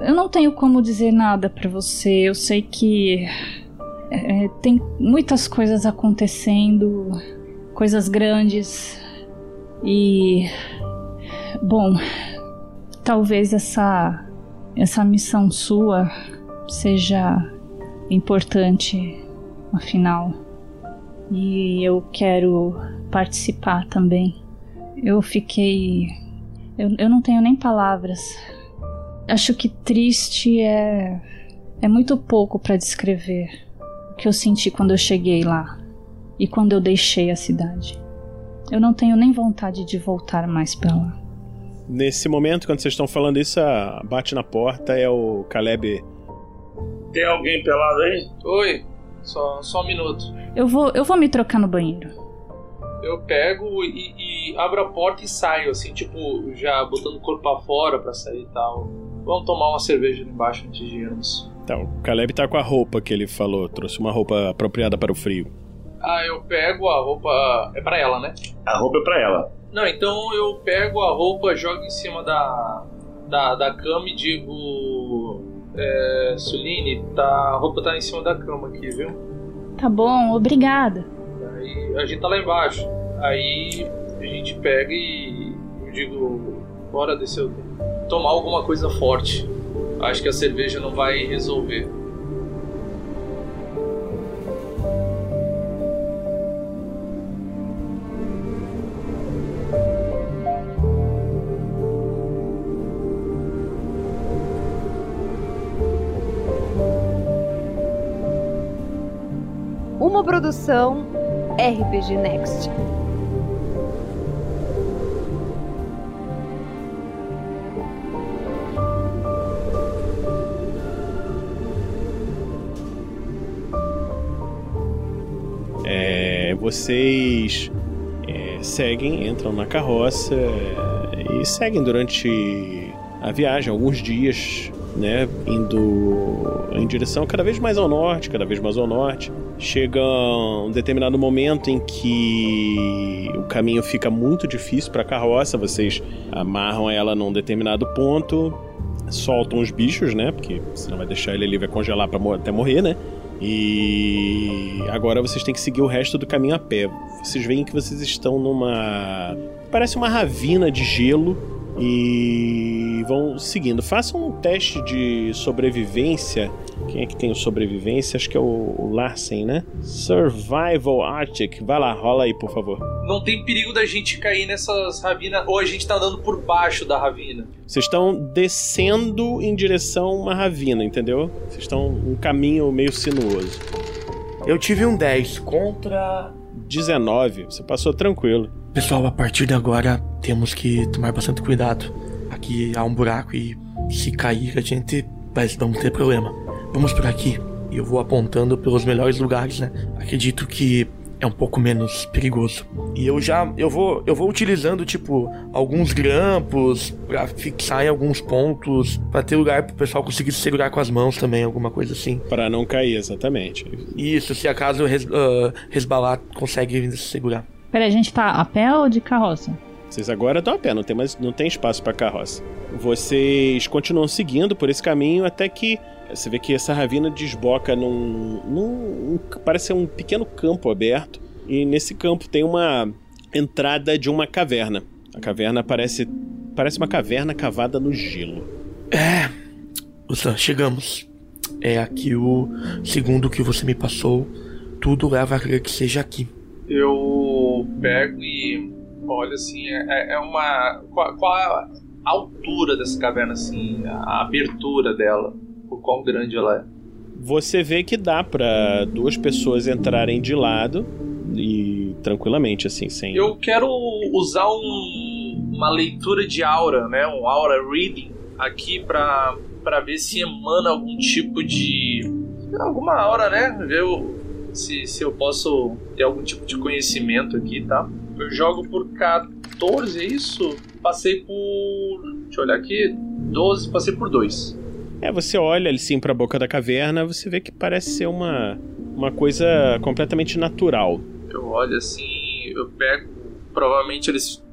Eu não tenho como dizer nada pra você. Eu sei que é, tem muitas coisas acontecendo, coisas grandes. E, bom, talvez essa, essa missão sua seja importante, afinal. E eu quero participar também. Eu fiquei... Eu, eu não tenho nem palavras... Acho que triste é... É muito pouco pra descrever o que eu senti quando eu cheguei lá e quando eu deixei a cidade. Eu não tenho nem vontade de voltar mais pra lá. Nesse momento, quando vocês estão falando isso, a... bate na porta, é o Caleb. Tem alguém pelado aí? Oi, só, só um minuto. Eu vou, eu vou me trocar no banheiro. Eu pego e, e abro a porta e saio, assim, tipo, já botando o corpo pra fora pra sair e tal. Vamos tomar uma cerveja ali embaixo antes de irmos. Então, o Caleb tá com a roupa que ele falou. Trouxe uma roupa apropriada para o frio. Ah, eu pego a roupa... É pra ela, né? A roupa é pra ela. Não, então eu pego a roupa, jogo em cima da da, da cama e digo... É, Suline, tá, a roupa tá em cima da cama aqui, viu? Tá bom, obrigada. Aí, a gente tá lá embaixo. Aí a gente pega e... Eu digo... Bora descer o tempo. Tomar alguma coisa forte. Acho que a cerveja não vai resolver. Uma produção R P G Next. Vocês é, seguem, entram na carroça é, e seguem durante a viagem, alguns dias, né, indo em direção cada vez mais ao norte, cada vez mais ao norte. Chega um determinado momento em que o caminho fica muito difícil para a carroça, vocês amarram ela num determinado ponto, soltam os bichos, né, porque senão vai deixar ele ali, vai congelar pra, até morrer, né. E agora vocês têm que seguir o resto do caminho a pé. Vocês veem que vocês estão numa... Parece uma ravina de gelo. E vão seguindo. Façam um teste de sobrevivência. Quem é que tem o sobrevivência? Acho que é o Larsen, né? Survival Arctic. Vai lá, rola aí, por favor. Não tem perigo da gente cair nessas ravinas. Ou a gente tá andando por baixo da ravina. Vocês estão descendo em direção a uma ravina, entendeu? Vocês estão um caminho meio sinuoso. Eu tive um dez contra... dezenove. Você passou tranquilo. Pessoal, a partir de agora temos que tomar bastante cuidado. Aqui há um buraco e se cair a gente vai não ter problema. Vamos por aqui. E eu vou apontando pelos melhores lugares, né? Acredito que é um pouco menos perigoso. E eu já eu vou, eu vou utilizando, tipo, alguns grampos pra fixar em alguns pontos, pra ter lugar pro pessoal conseguir segurar com as mãos também, alguma coisa assim. Pra não cair, exatamente. Isso, se acaso res, uh, resbalar, consegue se segurar. Peraí, a gente tá a pé ou de carroça? Vocês agora estão a pé, não tem, mais, não tem espaço pra carroça. Vocês continuam seguindo por esse caminho até que você vê que essa ravina desboca num... num parece ser um pequeno campo aberto. E nesse campo tem uma entrada de uma caverna. A caverna parece, parece uma caverna cavada no gelo. É, Usan, chegamos. É aqui o segundo que você me passou. Tudo leva a crer que seja aqui. Eu pego e olho assim, é, é uma... Qual, qual a altura dessa caverna, assim, a abertura dela, o quão grande ela é? Você vê que dá pra duas pessoas entrarem de lado e tranquilamente, assim, sem... Eu quero usar um, uma leitura de aura, né, um aura reading aqui pra pra ver se emana algum tipo de... alguma aura, né? Ver o... se, se eu posso ter algum tipo de conhecimento aqui, tá? Eu jogo por quatorze, é isso? Passei por... deixa eu olhar aqui. doze, passei por dois. É, você olha ali sim pra boca da caverna, você vê que parece ser uma, uma coisa completamente natural. Eu olho assim, eu pego... provavelmente eles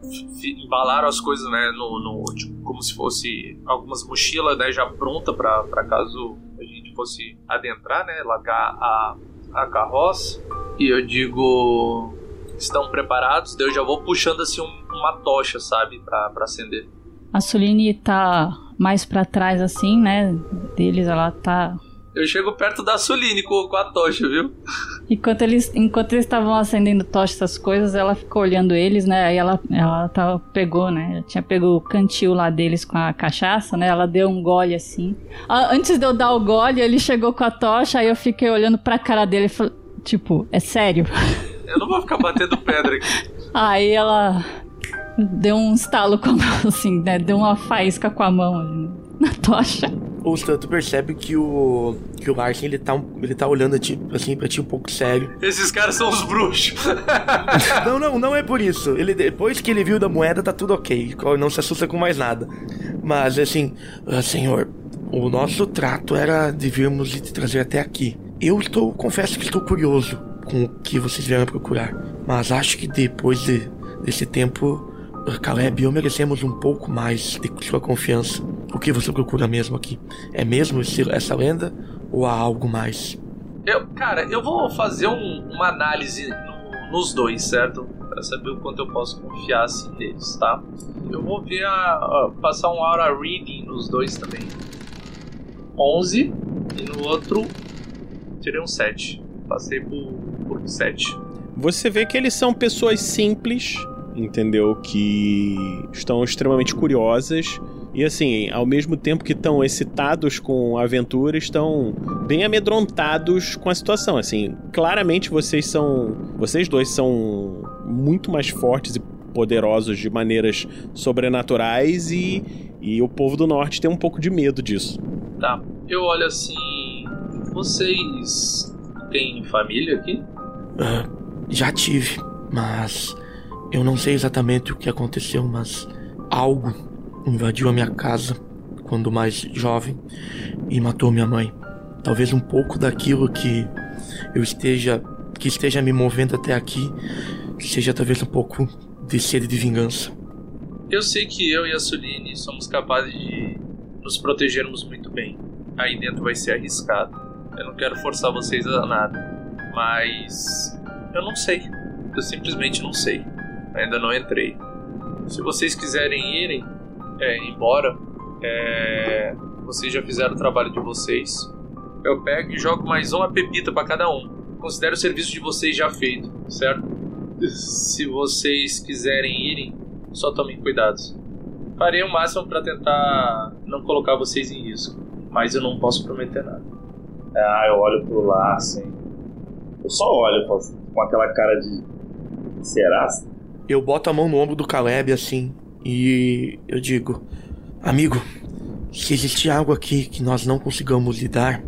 embalaram as coisas, né, no, no, tipo, como se fosse algumas mochilas, né, já pronta pra, pra caso a gente fosse adentrar, né, largar a, a carroça. E eu digo, estão preparados? Daí eu já vou puxando assim um, uma tocha, sabe, pra, pra acender. A Suline tá mais pra trás assim, né, deles, ela tá... Eu chego perto da Suline com, com a tocha, viu? Enquanto eles enquanto eles estavam acendendo tocha, essas coisas, ela ficou olhando eles, né? Aí ela, ela tava, pegou, né? Ela tinha pego o cantil lá deles com a cachaça, né? Ela deu um gole assim. Antes de eu dar o gole, ele chegou com a tocha, aí eu fiquei olhando pra cara dele e falei, tipo, é sério? Eu não vou ficar batendo pedra aqui. Aí ela deu um estalo com a mão, assim, né? Deu uma faísca com a mão ali, né? Na tocha. O Stan, tu percebe que o que o Larsen, ele tá, ele tá olhando assim pra ti um pouco sério. Esses caras são os bruxos. Não, não, não é por isso. Ele, depois que ele viu da moeda, tá tudo ok. Não se assusta com mais nada. Mas, assim, uh, senhor, o nosso trato era de virmos e te trazer até aqui. Eu estou, confesso que estou curioso com o que vocês vieram procurar. Mas acho que depois de, desse tempo... Caleb e eu merecemos um pouco mais de sua confiança. O que você procura mesmo aqui? É mesmo essa lenda ou há algo mais? Eu, cara, eu vou fazer um, uma análise no, nos dois, certo? Pra saber o quanto eu posso confiar assim neles, tá? Eu vou ver a, a, passar um aura reading nos dois também. onze e no outro tirei um sete. Passei por, por sete. Você vê que eles são pessoas simples, entendeu? Que estão extremamente curiosas e, assim, ao mesmo tempo que estão excitados com a aventura, estão bem amedrontados com a situação, assim, claramente vocês são, vocês dois são muito mais fortes e poderosos de maneiras sobrenaturais e, e o povo do norte tem um pouco de medo disso. Tá, eu olho assim, vocês têm família aqui? Uh, já tive, mas... eu não sei exatamente o que aconteceu, mas algo invadiu a minha casa quando mais jovem e matou minha mãe. Talvez um pouco daquilo que eu esteja, que esteja me movendo até aqui, seja talvez um pouco de sede de vingança. Eu sei que eu e a Suline somos capazes de nos protegermos muito bem. Aí dentro vai ser arriscado. Eu não quero forçar vocês a nada, mas eu não sei. Eu simplesmente não sei. Ainda não entrei. Se vocês quiserem irem é, embora, é, vocês já fizeram o trabalho de vocês. Eu pego e jogo mais uma pepita pra cada um. Considero o serviço de vocês já feito, certo? Se vocês quiserem irem, só tomem cuidados. Farei o máximo pra tentar não colocar vocês em risco, mas eu não posso prometer nada. Ah, eu olho pro Larsen. Eu só olho com aquela cara de... será? Eu boto a mão no ombro do Caleb, assim, e eu digo... amigo, se existe algo aqui que nós não consigamos lidar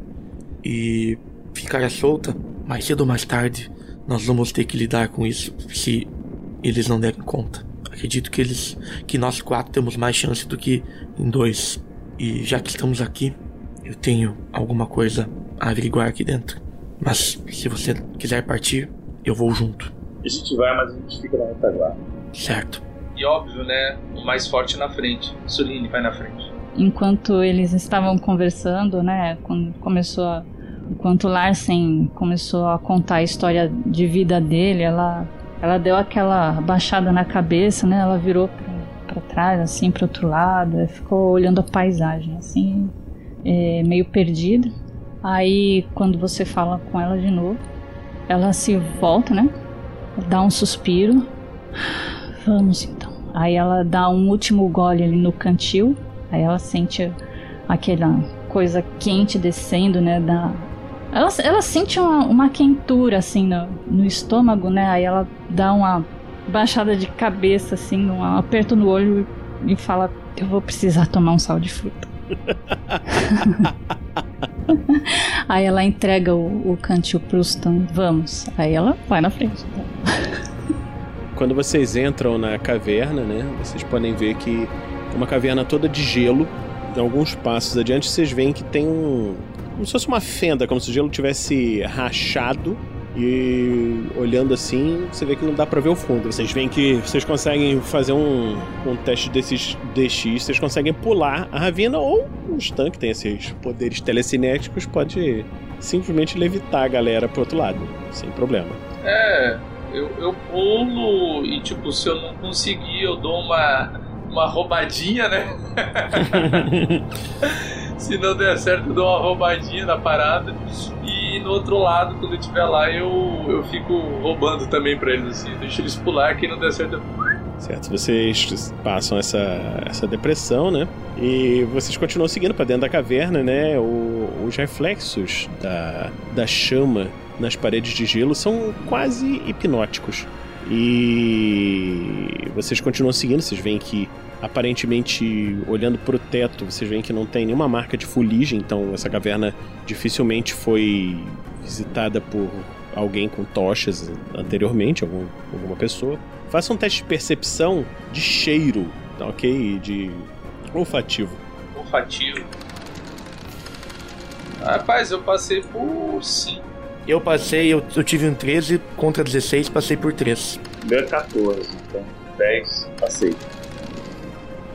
e ficar à solta, mais cedo ou mais tarde, nós vamos ter que lidar com isso, se eles não derem conta. Acredito que eles, que nós quatro temos mais chance do que em dois. E já que estamos aqui, eu tenho alguma coisa a averiguar aqui dentro. Mas se você quiser partir, eu vou junto. A gente vai, mas a gente fica na retaguarda. Certo. E óbvio, né? O mais forte na frente. Suline, vai na frente. Enquanto eles estavam conversando, né? Quando começou a... enquanto Larsen começou a contar a história de vida dele, ela, ela deu aquela baixada na cabeça, né? Ela virou pra, pra trás, assim, pro outro lado. Ficou olhando a paisagem, assim, é, meio perdida. Aí, quando você fala com ela de novo, ela se volta, né? Dá um suspiro. Vamos então. Aí ela dá um último gole ali no cantil. Aí ela sente aquela coisa quente descendo, né? Da... Ela, ela sente uma, uma quentura assim no, no estômago, né? Aí ela dá uma baixada de cabeça, assim, um aperto no olho e fala: eu vou precisar tomar um sal de fruta. Aí ela entrega o, o cantil pro Stan. Vamos. Aí ela vai na frente. Quando vocês entram na caverna, né? Vocês podem ver que é uma caverna toda de gelo. Em alguns passos adiante, vocês veem que tem um... como se fosse uma fenda, como se o gelo tivesse rachado. E olhando assim, você vê que não dá pra ver o fundo. Vocês veem que vocês conseguem fazer um, um teste desses D X. Vocês conseguem pular a ravina, ou o Stan, que tem esses poderes telecinéticos, pode simplesmente levitar a galera pro outro lado, sem problema. É, eu, eu pulo e tipo, se eu não conseguir, eu dou uma, uma roubadinha, né? Se não der certo, eu dou uma roubadinha na parada. E no outro lado, quando eu estiver lá, eu, eu fico roubando também pra eles, assim. Deixa eles pular, quem não der certo... Certo, vocês passam essa, essa depressão, né? E vocês continuam seguindo pra dentro da caverna, né? O, os reflexos da, da chama nas paredes de gelo são quase hipnóticos. E vocês continuam seguindo, vocês veem que aparentemente, olhando pro teto, vocês veem que não tem nenhuma marca de fuligem, então essa caverna dificilmente foi visitada por alguém com tochas anteriormente, algum, alguma pessoa. Faça um teste de percepção de cheiro, tá ok? De olfativo. Olfativo. Rapaz, eu passei por cinco. Eu passei, eu, eu tive um treze contra dezesseis, passei por três. Meu quatorze, então dez, passei.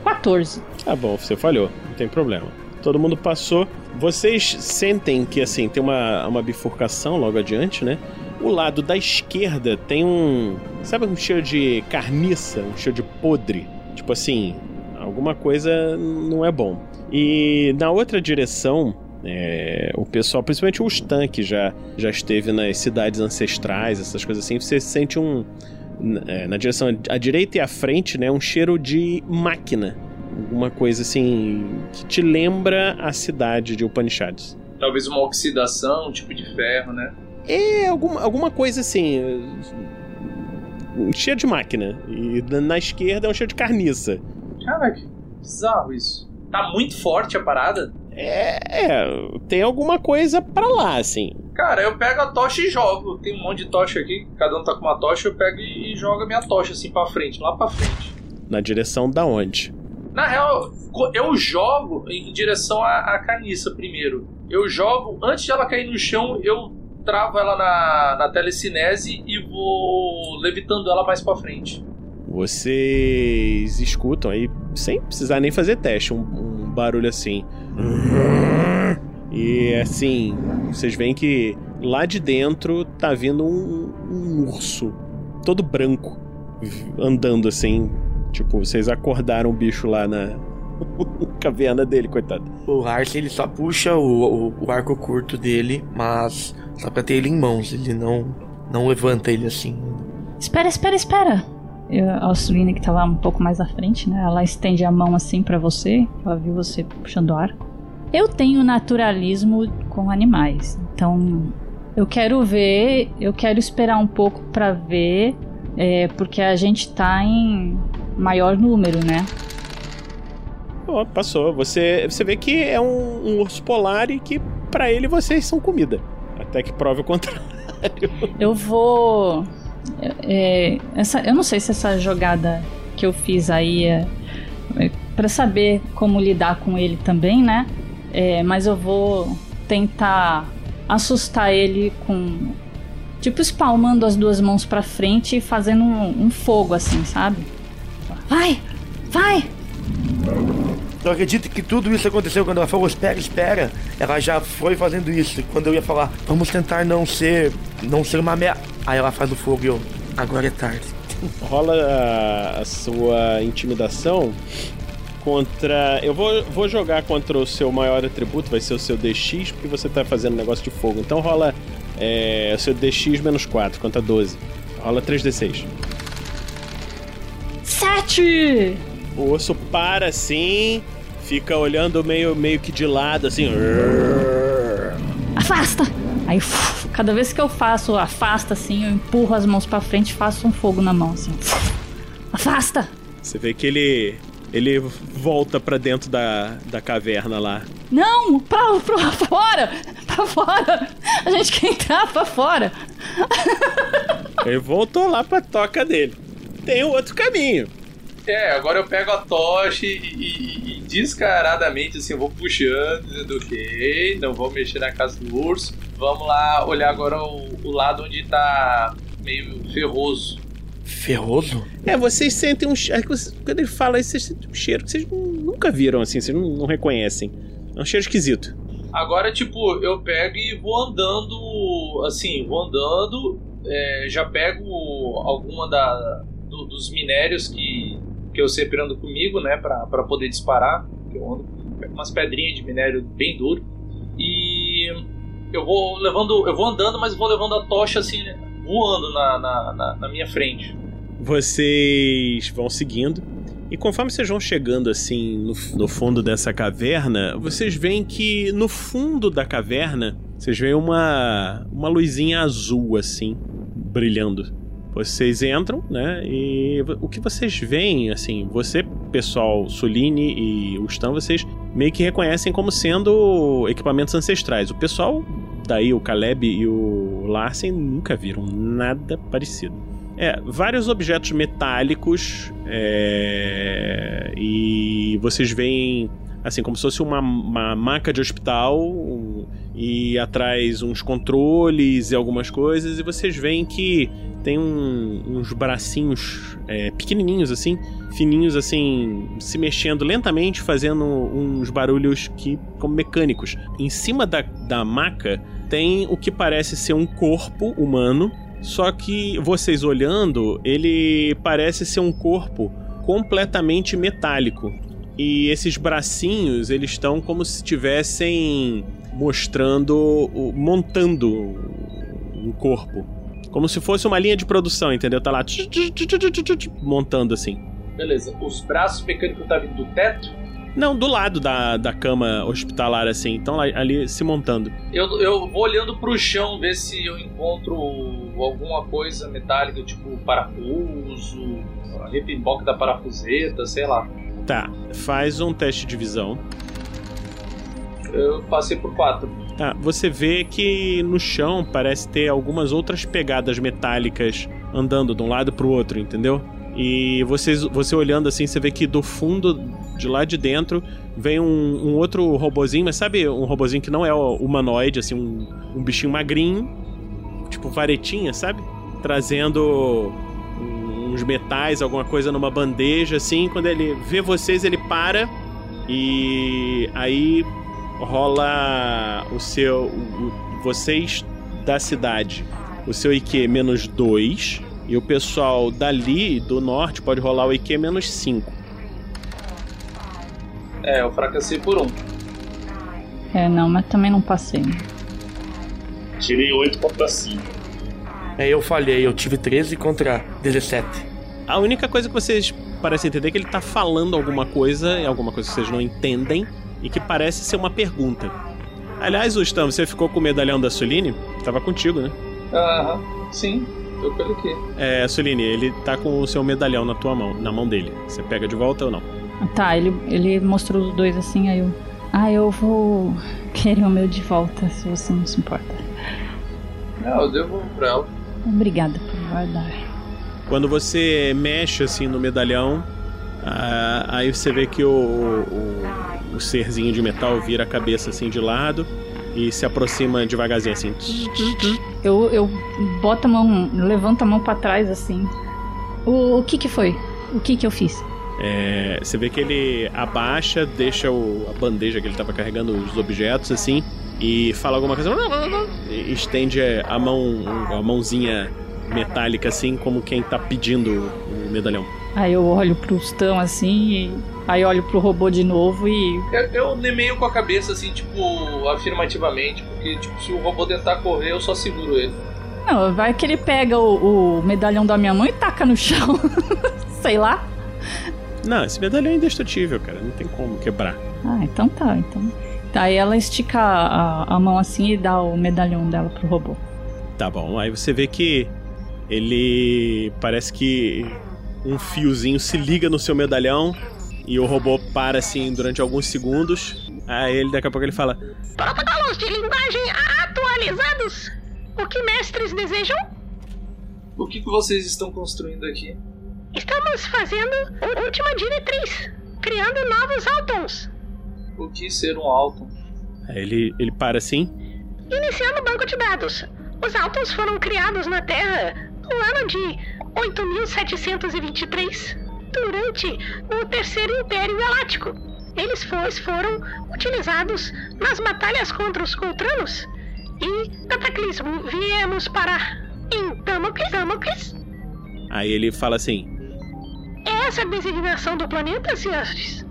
quatorze. Ah, bom, você falhou, não tem problema. Todo mundo passou. Vocês sentem que, assim, tem uma, uma bifurcação logo adiante, né? O lado da esquerda tem um... sabe, um cheiro de carniça, um cheiro de podre. Tipo assim, alguma coisa não é bom. E na outra direção, é, o pessoal, principalmente o Stan, que já, já esteve nas cidades ancestrais, essas coisas assim, você sente um... na direção à direita e à frente, né, um cheiro de máquina, alguma coisa assim que te lembra a cidade de Upanishads. Talvez uma oxidação, um tipo de ferro, né? É, alguma, alguma coisa assim, um cheiro de máquina. E na esquerda é um cheiro de carniça. Cara, que bizarro isso. Tá muito forte a parada? É, é tem alguma coisa pra lá, assim. Cara, eu pego a tocha e jogo. Tem um monte de tocha aqui, cada um tá com uma tocha, eu pego e jogo a minha tocha assim pra frente, lá pra frente. Na direção da onde? Na real, eu jogo em direção à, à carniça primeiro. Eu jogo, antes dela cair no chão, eu travo ela na, na telecinese e vou levitando ela mais pra frente. Vocês escutam aí, sem precisar nem fazer teste, um, um barulho assim. E assim, vocês veem que lá de dentro tá vindo um, um urso todo branco andando assim. Tipo, vocês acordaram o bicho lá na caverna dele, coitado. O Arce, ele só puxa o, o, o arco curto dele, mas só pra ter ele em mãos, ele não, não levanta ele assim. Espera, espera, espera. Eu, a Suline, que tá lá um pouco mais à frente, né? Ela estende a mão assim pra você, ela viu você puxando o arco. Eu tenho naturalismo com animais, então eu quero ver, eu quero esperar um pouco pra ver, é, porque a gente tá em maior número, né? Oh, passou, você, você vê que é um, um urso polar e que pra ele vocês são comida, até que prove o contrário. Eu vou... É, essa, eu não sei se essa jogada que eu fiz aí é, é pra saber como lidar com ele também, né? É, mas eu vou tentar assustar ele com... tipo, espalmando as duas mãos pra frente e fazendo um, um fogo, assim, sabe? Vai! Vai! Eu acredito que tudo isso aconteceu quando ela falou, espera, espera. Ela já foi fazendo isso. Quando eu ia falar, vamos tentar não ser... não ser uma merda. Aí ela faz o fogo e eu... agora é tarde. Rola a sua intimidação... contra... eu vou, vou jogar contra o seu maior atributo, vai ser o seu D X, porque você tá fazendo negócio de fogo. Então rola é, o seu D X menos quatro, contra doze. Rola três D seis. sete! O osso para assim, fica olhando meio, meio que de lado, assim... Afasta! Aí, uf, cada vez que eu faço afasta, assim, eu empurro as mãos pra frente e faço um fogo na mão, assim. Afasta! Você vê que ele... ele volta pra dentro da, da caverna lá. Não! Pra, pra fora! Pra fora! A gente quer entrar pra fora! Ele voltou lá pra toca dele. Tem um outro caminho. É, agora eu pego a tocha e, e, e descaradamente, assim, eu vou puxando, dizendo, ok, não vou mexer na casa do urso. Vamos lá olhar agora o, o lado onde tá meio ferroso. Ferroso? É, vocês sentem um cheiro. Quando ele fala isso, vocês sentem um cheiro que vocês nunca viram, assim, vocês não, não reconhecem. É um cheiro esquisito. Agora, tipo, eu pego e vou andando, assim, vou andando, é, já pego alguma da, do, dos minérios que, que eu sempre ando comigo, né, pra, pra poder disparar. Eu ando com umas pedrinhas de minério bem duro. E eu vou levando, eu vou andando, mas vou levando a tocha, assim, né? Voando na, na, na, na minha frente. Vocês vão seguindo, e conforme vocês vão chegando assim no, no fundo dessa caverna, vocês veem que no fundo da caverna vocês veem uma, uma luzinha azul assim, brilhando. Vocês entram, né? E o que vocês veem, assim, você, pessoal, Suline e Ustan, vocês meio que reconhecem como sendo equipamentos ancestrais. O pessoal daí, o Caleb e o Larsen, nunca viram nada parecido. É, vários objetos metálicos, é, e vocês veem, assim, como se fosse uma, uma maca de hospital, um, e atrás uns controles e algumas coisas, e vocês veem que tem um, uns bracinhos, é, pequenininhos, assim, fininhos, assim, se mexendo lentamente, fazendo uns barulhos que, como mecânicos. Em cima da, da maca tem o que parece ser um corpo humano, só que vocês olhando, ele parece ser um corpo completamente metálico. E esses bracinhos, eles estão como se estivessem mostrando, montando um corpo. Como se fosse uma linha de produção, entendeu? Tá lá tch, tch, tch, tch, tch, tch, montando assim. Beleza. Os braços mecânicos tá vindo do teto? Não, do lado da, da cama hospitalar, assim. Então ali se montando. Eu, eu vou olhando pro chão, ver se eu encontro alguma coisa metálica, tipo parafuso, repimboca da parafuseta, sei lá. Tá, faz um teste de visão. Eu passei por quatro. Ah, você vê que no chão parece ter algumas outras pegadas metálicas andando de um lado pro outro, entendeu? E vocês, você olhando assim, você vê que do fundo, de lá de dentro, vem um, um outro robozinho, mas sabe um robozinho que não é humanoide, assim, um, um bichinho magrinho, tipo varetinha, sabe? Trazendo uns metais, alguma coisa numa bandeja, assim. Quando ele vê vocês, ele para e aí... rola o seu... O, vocês da cidade, o seu I Q menos dois, e o pessoal dali, do norte, pode rolar o I Q menos cinco. É, eu fracassei por um. É, não, mas também não passei. Tirei oito contra cinco. É, eu falhei, eu tive treze contra dezessete. A única coisa que vocês parecem entender é que ele tá falando alguma coisa, alguma coisa que vocês não entendem, e que parece ser uma pergunta. Aliás, Ustan, você ficou com o medalhão da Suline? Tava contigo, né? Aham, sim, eu coloquei. É, Suline, ele tá com o seu medalhão na tua mão, na mão dele. Você pega de volta ou não? Tá, ele, ele mostrou os dois assim, aí eu... Ah, eu vou querer o meu de volta, se você não se importa. Não, eu devolvo pra ela. Obrigada por guardar. Quando você mexe assim no medalhão, ah, aí você vê que o... o o serzinho de metal vira a cabeça assim de lado e se aproxima devagarzinho assim. Eu, eu boto a mão, levanto a mão pra trás assim. O, o que que foi? O que que eu fiz? É, você vê que ele abaixa, deixa o, a bandeja que ele tava carregando os objetos assim e fala alguma coisa. E estende a mão, a mãozinha metálica assim, como quem tá pedindo o medalhão. Aí eu olho pro Ustan assim e... aí olho pro robô de novo e... Eu, eu meio com a cabeça, assim, tipo, afirmativamente. Porque, tipo, se o robô tentar correr, eu só seguro ele. Não, vai que ele pega o, o medalhão da minha mão e taca no chão. Sei lá. Não, esse medalhão é indestrutível, cara. Não tem como quebrar. Ah, então tá, então... Tá, aí ela estica a, a mão assim e dá o medalhão dela pro robô. Tá bom, aí você vê que ele... parece que um fiozinho se liga no seu medalhão... e o robô para assim durante alguns segundos. Aí ele, daqui a pouco ele fala: protocolos de linguagem atualizados. O que mestres desejam? O que que vocês estão construindo aqui? Estamos fazendo a última diretriz, criando novos Altons. O que ser um Alton? Aí ele, ele para assim: iniciando o banco de dados. Os Altons foram criados na Terra no ano de oito mil setecentos e vinte e três, durante o Terceiro Império Galáctico. Eles foram utilizados nas batalhas contra os Kultranos e Cataclismo viemos parar em Damocles, Damocles. Aí ele fala assim: é essa a designação do planeta, senhores?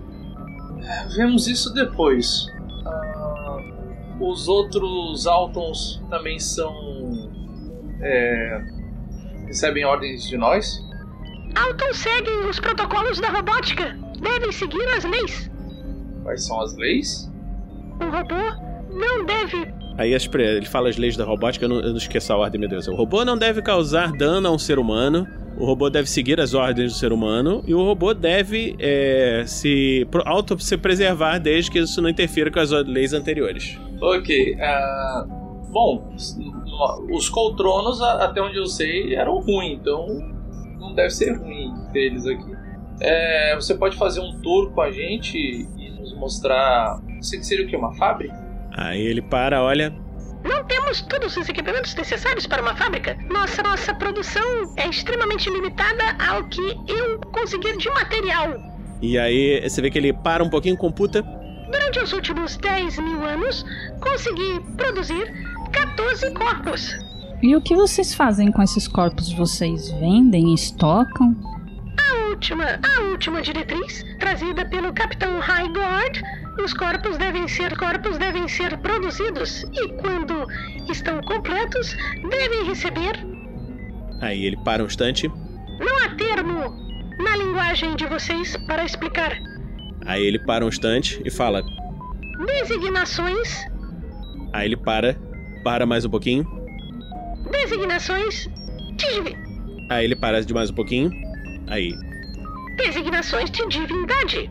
É, vemos isso depois. Ah, os outros Altons também são... É... recebem ordens de nós? Altons seguem os protocolos da robótica. Devem seguir as leis. Quais são as leis? O robô não deve... Aí ele fala as leis da robótica, eu não, eu não esqueço a ordem, meu Deus. O robô não deve causar dano a um ser humano. O robô deve seguir as ordens do ser humano. E o robô deve é, se auto se preservar desde que isso não interfira com as leis anteriores. Ok, uh... Bom, os Kultranos, até onde eu sei, eram ruins, então não deve ser ruim deles aqui. É, você pode fazer um tour com a gente e nos mostrar... Você que seria o quê? Uma fábrica? Aí ele para, olha... Não temos todos os equipamentos necessários para uma fábrica. Nossa, nossa produção é extremamente limitada ao que eu conseguir de material. E aí você vê que ele para um pouquinho, computa... Durante os últimos dez mil anos, consegui produzir catorze corpos. E o que vocês fazem com esses corpos? Vocês vendem, estocam? A última, a última diretriz, trazida pelo Capitão Highguard, os corpos devem ser, corpos devem ser produzidos e quando estão completos, devem receber... Aí ele para um instante. Não há termo na linguagem de vocês para explicar. Aí ele para um instante e fala... Designações... Aí ele para, para mais um pouquinho... Designações... De... Aí ele para de mais um pouquinho... Aí... Designações de divindade...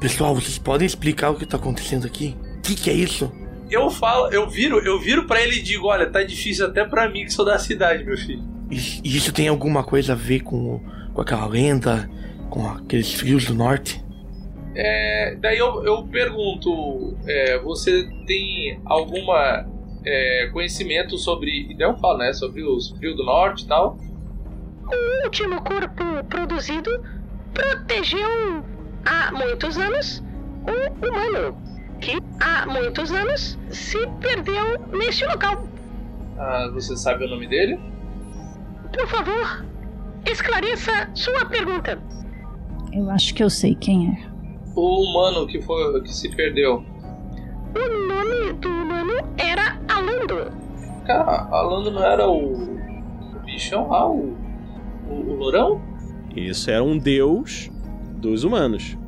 Pessoal, vocês podem explicar o que tá acontecendo aqui? O que, que é isso? Eu falo, eu viro, eu viro pra ele e digo... Olha, tá difícil até pra mim que sou da cidade, meu filho... Isso, isso tem alguma coisa a ver com, com aquela lenda? Com aqueles frios do norte? É, daí eu, eu pergunto, é, você tem alguma é, conhecimento sobre, daí eu falo, né, sobre os Frio do Norte e tal? O último corpo produzido protegeu há muitos anos um humano, que há muitos anos se perdeu neste local. Ah, você sabe o nome dele? Por favor, esclareça sua pergunta. Eu acho que eu sei quem é. O humano que, foi, que se perdeu. O nome do humano era Alando. Cara, Alando não era o, o bichão lá, o, o, o lourão? Isso era um deus dos humanos.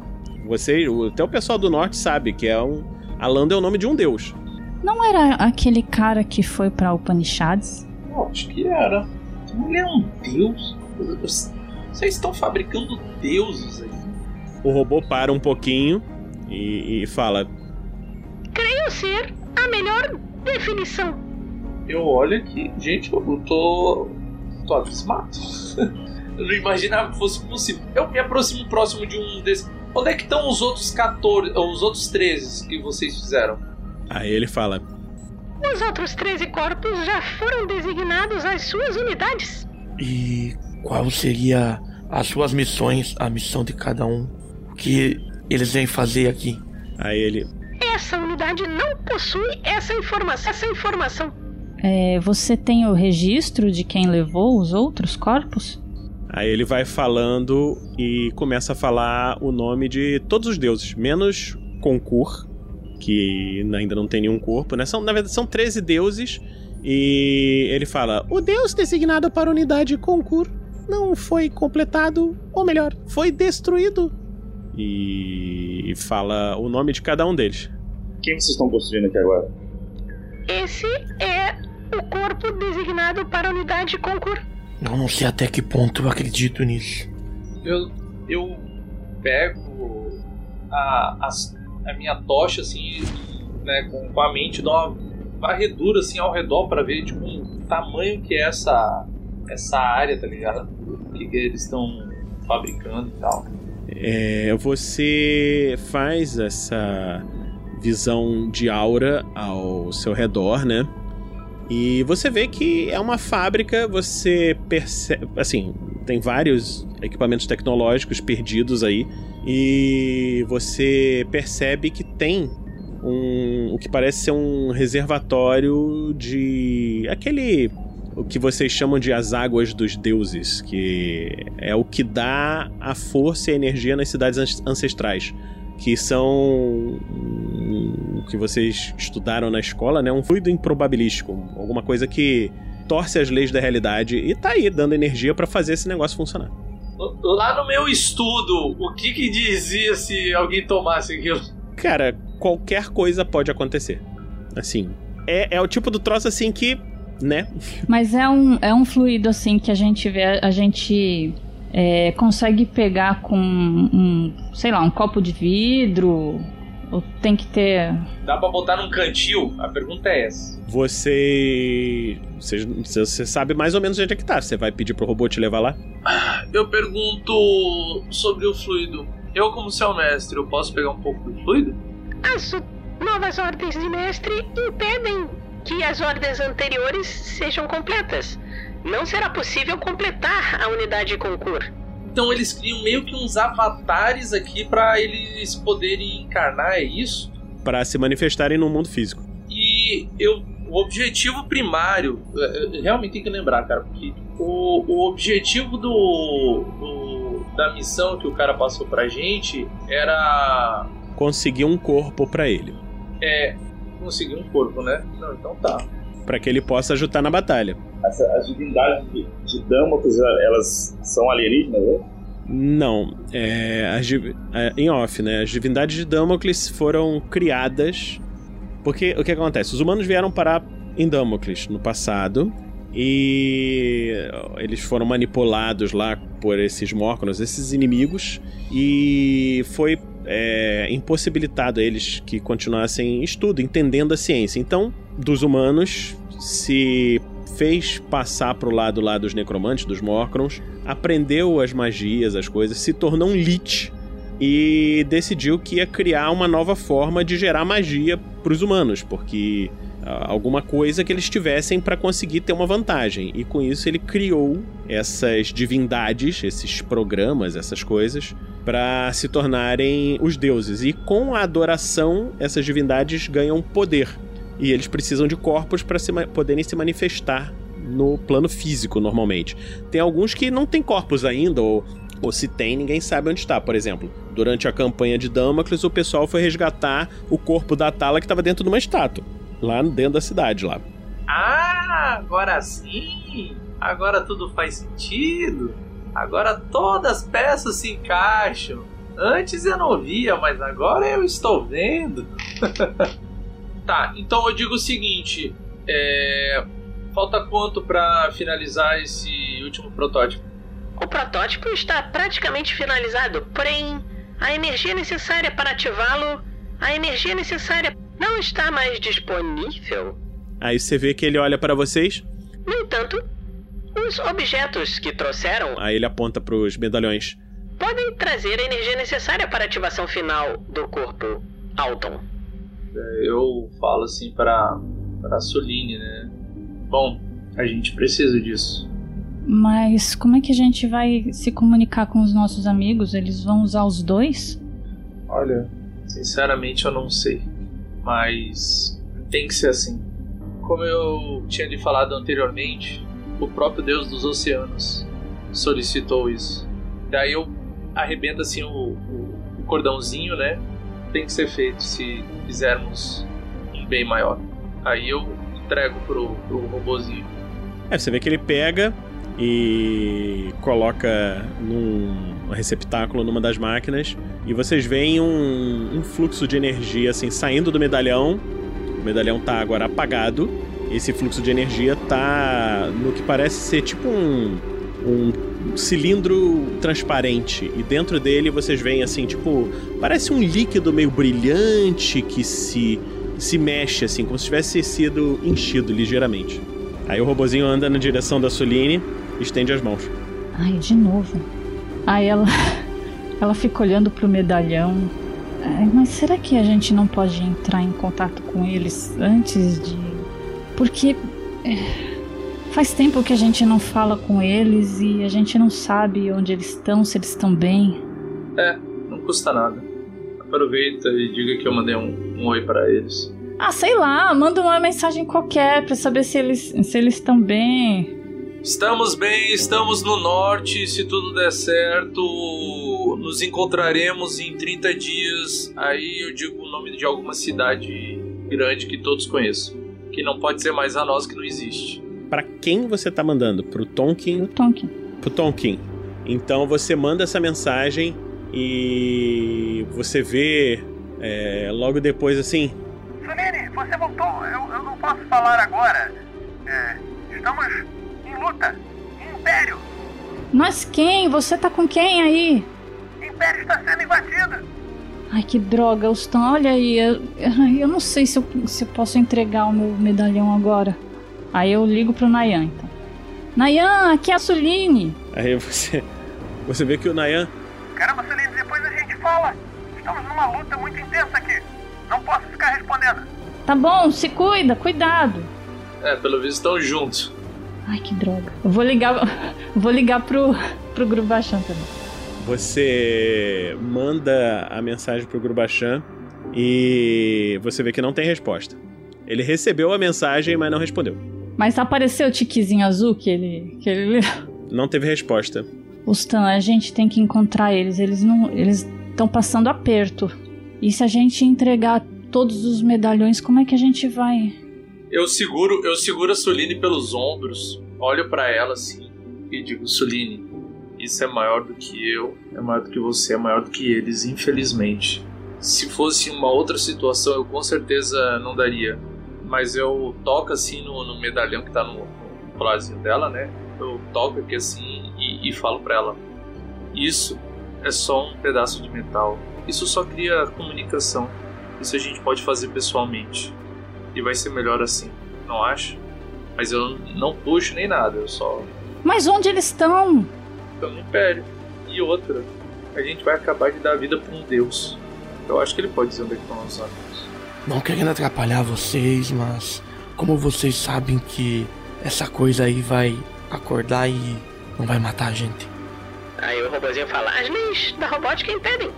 Você, até o pessoal do norte sabe que é um... Alando é o nome de um deus. Não era aquele cara que foi pra Upanishads? Oh, acho que era. Ele é um deus? Vocês estão fabricando deuses aí. O robô para um pouquinho e, e fala... Creio ser a melhor definição. Eu olho aqui... Gente, eu tô... Tô abismado. Eu não imaginava que fosse possível. Eu me aproximo próximo de um desses... Onde é que estão os outros catorze... Os outros treze que vocês fizeram? Aí ele fala... Os outros treze corpos já foram designados às suas unidades. E qual seria as suas missões, a missão de cada um? Que eles vêm fazer aqui? Aí ele... Essa unidade não possui essa informação. Essa informação. É, você tem o registro de quem levou os outros corpos? Aí ele vai falando e começa a falar o nome de todos os deuses, menos Concur, que ainda não tem nenhum corpo, né? São, na verdade, são treze deuses e ele fala... O deus designado para a unidade Concur não foi completado, ou melhor, foi destruído. E fala o nome de cada um deles. Quem vocês estão construindo aqui agora? Esse é o corpo designado para a unidade Concur. Eu não sei até que ponto eu acredito nisso. Eu, eu pego a, as, a minha tocha, assim, né, com a mente, dou uma varredura, assim, ao redor para ver, tipo, o tamanho que é essa, essa área, tá ligado? O que eles estão fabricando e tal. É, você faz essa visão de aura ao seu redor, né? E você vê que é uma fábrica, você percebe... Assim, tem vários equipamentos tecnológicos perdidos aí. E você percebe que tem um... o que parece ser um reservatório de... Aquele... O que vocês chamam de as águas dos deuses, que é o que dá a força e a energia nas cidades ancestrais. Que são... o que vocês estudaram na escola, né? Um fluido improbabilístico, alguma coisa que torce as leis da realidade e tá aí dando energia pra fazer esse negócio funcionar. Lá no meu estudo, o que que dizia se alguém tomasse aquilo? Cara, qualquer coisa pode acontecer. Assim, é, é o tipo do troço assim que, né? Mas é um, é um fluido assim que a gente vê, a gente... É, consegue pegar com um, sei lá, um copo de vidro? Ou tem que ter... Dá pra botar num cantil? A pergunta é essa. Você... Você, você sabe mais ou menos onde é que tá. Você vai pedir pro robô te levar lá? Eu pergunto sobre o fluido. Eu, como seu mestre, eu posso pegar um pouco do fluido? As novas ordens de mestre impedem que as ordens anteriores sejam completas. Não será possível completar a unidade de Concur. Então eles criam meio que uns avatares aqui pra eles poderem encarnar, é isso? Pra se manifestarem no mundo físico. E eu, o objetivo primário... Realmente tem que lembrar, cara, porque o, o objetivo do, do da missão que o cara passou pra gente era... Conseguir um corpo pra ele. É, conseguir um corpo, né? Não, então tá. Pra que ele possa ajudar na batalha. As, as divindades de, de Damocles, elas são alienígenas, né? Não. É, as, é, em off, né? As divindades de Damocles foram criadas... Porque o que acontece? Os humanos vieram parar em Damocles no passado e eles foram manipulados lá por esses Mórconos, esses inimigos, e foi é, impossibilitado a eles que continuassem estudo, entendendo a ciência. Então, dos humanos se... fez passar pro lado lá dos necromantes, dos Mórcrons, aprendeu as magias, as coisas, se tornou um Lich e decidiu que ia criar uma nova forma de gerar magia pros humanos, porque ah, alguma coisa que eles tivessem para conseguir ter uma vantagem. E com isso ele criou essas divindades, esses programas, essas coisas, para se tornarem os deuses. E com a adoração, essas divindades ganham poder. E eles precisam de corpos para se ma- poderem se manifestar no plano físico, normalmente. Tem alguns que não tem corpos ainda, ou, ou se tem, ninguém sabe onde está. Por exemplo, durante a campanha de Damocles, o pessoal foi resgatar o corpo da Atala que estava dentro de uma estátua, lá dentro da cidade, lá. Ah, agora sim! Agora tudo faz sentido! Agora todas as peças se encaixam! Antes eu não via, mas agora eu estou vendo! Tá, então eu digo o seguinte, é... falta quanto pra finalizar esse último protótipo? O protótipo está praticamente finalizado, porém a energia necessária para ativá-lo, a energia necessária não está mais disponível. Aí você vê que ele olha para vocês? No entanto, os objetos que trouxeram... Aí ele aponta pros medalhões. Podem trazer a energia necessária para a ativação final do corpo Alton. Eu falo assim pra, pra Suline, né? Bom, a gente precisa disso. Mas como é que a gente vai se comunicar com os nossos amigos? Eles vão usar os dois? Olha, sinceramente eu não sei. Mas tem que ser assim. Como eu tinha lhe falado anteriormente, o próprio Deus dos Oceanos solicitou isso. Daí eu arrebento assim o, o, o cordãozinho, né? Tem que ser feito se fizermos um bem maior. Aí eu entrego pro, pro robôzinho. É, você vê que ele pega e coloca num receptáculo numa das máquinas e vocês veem um, um fluxo de energia assim saindo do medalhão. O medalhão tá agora apagado. Esse fluxo de energia tá no que parece ser tipo um, um cilindro transparente e dentro dele vocês veem assim, tipo, parece um líquido meio brilhante que se, se mexe assim, como se tivesse sido enchido ligeiramente. Aí o robozinho anda na direção da Suline e estende as mãos. Ai, de novo. Aí ela, ela fica olhando pro medalhão. Ai, mas será que a gente não pode entrar em contato com eles antes de... Porque faz tempo que a gente não fala com eles e a gente não sabe onde eles estão, se eles estão bem. É, não custa nada. Aproveita e diga que eu mandei um, um oi pra eles. Ah, sei lá, manda uma mensagem qualquer pra saber se eles, se eles estão bem. Estamos bem, estamos no norte. Se tudo der certo, nos encontraremos em trinta dias. Aí eu digo o nome de alguma cidade grande que todos conheçam, que não pode ser mais a nossa, que não existe. Pra quem você tá mandando? Pro Tonkin? Pro Tonkin. Pro Tonkin. Então você manda essa mensagem e você vê é, logo depois assim... Suline, você voltou. Eu, eu não posso falar agora. É, estamos em luta. Império. Mas quem? Você tá com quem aí? Império está sendo invadido. Ai, que droga, Houston. Olha aí. Eu, eu não sei se eu, se eu posso entregar o meu medalhão agora. Aí eu ligo pro Nayan, então. Nayan, aqui é a Suline. Aí você, você vê que o Nayan... Caramba, Suline, depois a gente fala. Estamos numa luta muito intensa aqui. Não posso ficar respondendo. Tá bom, se cuida, cuidado. É, pelo visto estão juntos. Ai, que droga. Eu vou ligar, vou ligar pro, pro Grubachan também. Você manda a mensagem pro Grubachan e você vê que não tem resposta. Ele recebeu a mensagem, mas não respondeu. Mas apareceu o tiquezinho azul que ele... Que ele... Não teve resposta. Ustan, a gente tem que encontrar eles. Eles não, eles estão passando aperto. E se a gente entregar todos os medalhões, como é que a gente vai? Eu seguro, eu seguro a Suline pelos ombros, olho pra ela assim e digo: Suline, isso é maior do que eu, é maior do que você, é maior do que eles, infelizmente. Se fosse uma outra situação, eu com certeza não daria. Mas eu toco assim no, no medalhão que tá no, no bracinho dela, né? Eu toco aqui assim e, e falo pra ela: isso é só um pedaço de metal. Isso só cria comunicação. Isso a gente pode fazer pessoalmente. E vai ser melhor assim, não acho? Mas eu não puxo nem nada, eu só... Mas onde eles estão? Estão no Império. E outra, a gente vai acabar de dar vida para um deus. Eu acho que ele pode dizer onde é que estão os amigos. Não querendo atrapalhar vocês, mas... Como vocês sabem que essa coisa aí vai acordar e não vai matar a gente. Aí o robozinho fala: as leis da robótica impedem.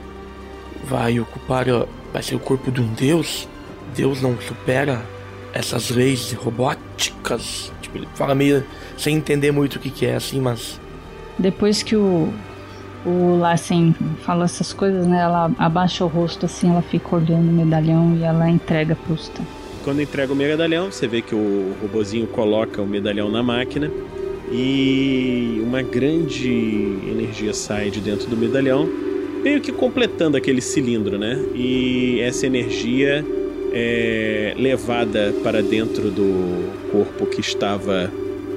Vai ocupar, vai ser o corpo de um deus? Deus não supera essas leis robóticas. Tipo, ele fala meio sem entender muito o que, que é, assim, mas... Depois que o, o Larsen fala essas coisas, né, ela abaixa o rosto, assim, ela fica olhando o medalhão e ela entrega pro Stan. Quando entrega o medalhão, você vê que o robozinho coloca o medalhão na máquina e uma grande energia sai de dentro do medalhão, meio que completando aquele cilindro, né? E essa energia é levada para dentro do corpo que estava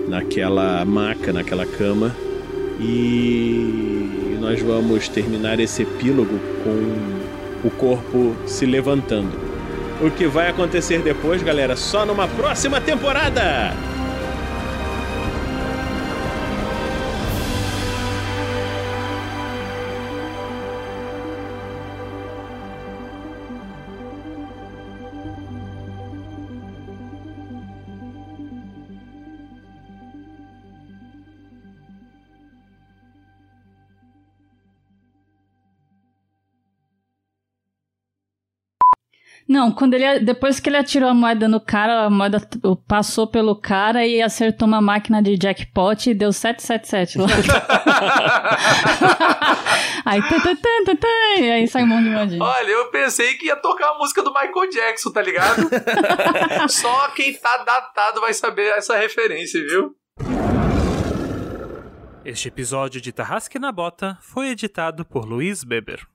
naquela maca, naquela cama. E nós vamos terminar esse epílogo com o corpo se levantando. O que vai acontecer depois, galera, só numa próxima temporada! Não, quando ele, depois que ele atirou a moeda no cara, a moeda passou pelo cara e acertou uma máquina de jackpot e deu sete sete sete lá. Aí, tã, tã, tã, tã, e aí sai um monte de modinho. Olha, eu pensei que ia tocar a música do Michael Jackson, tá ligado? Só quem tá datado vai saber essa referência, viu? Este episódio de Tarrasque na Bota foi editado por Luiz Beber.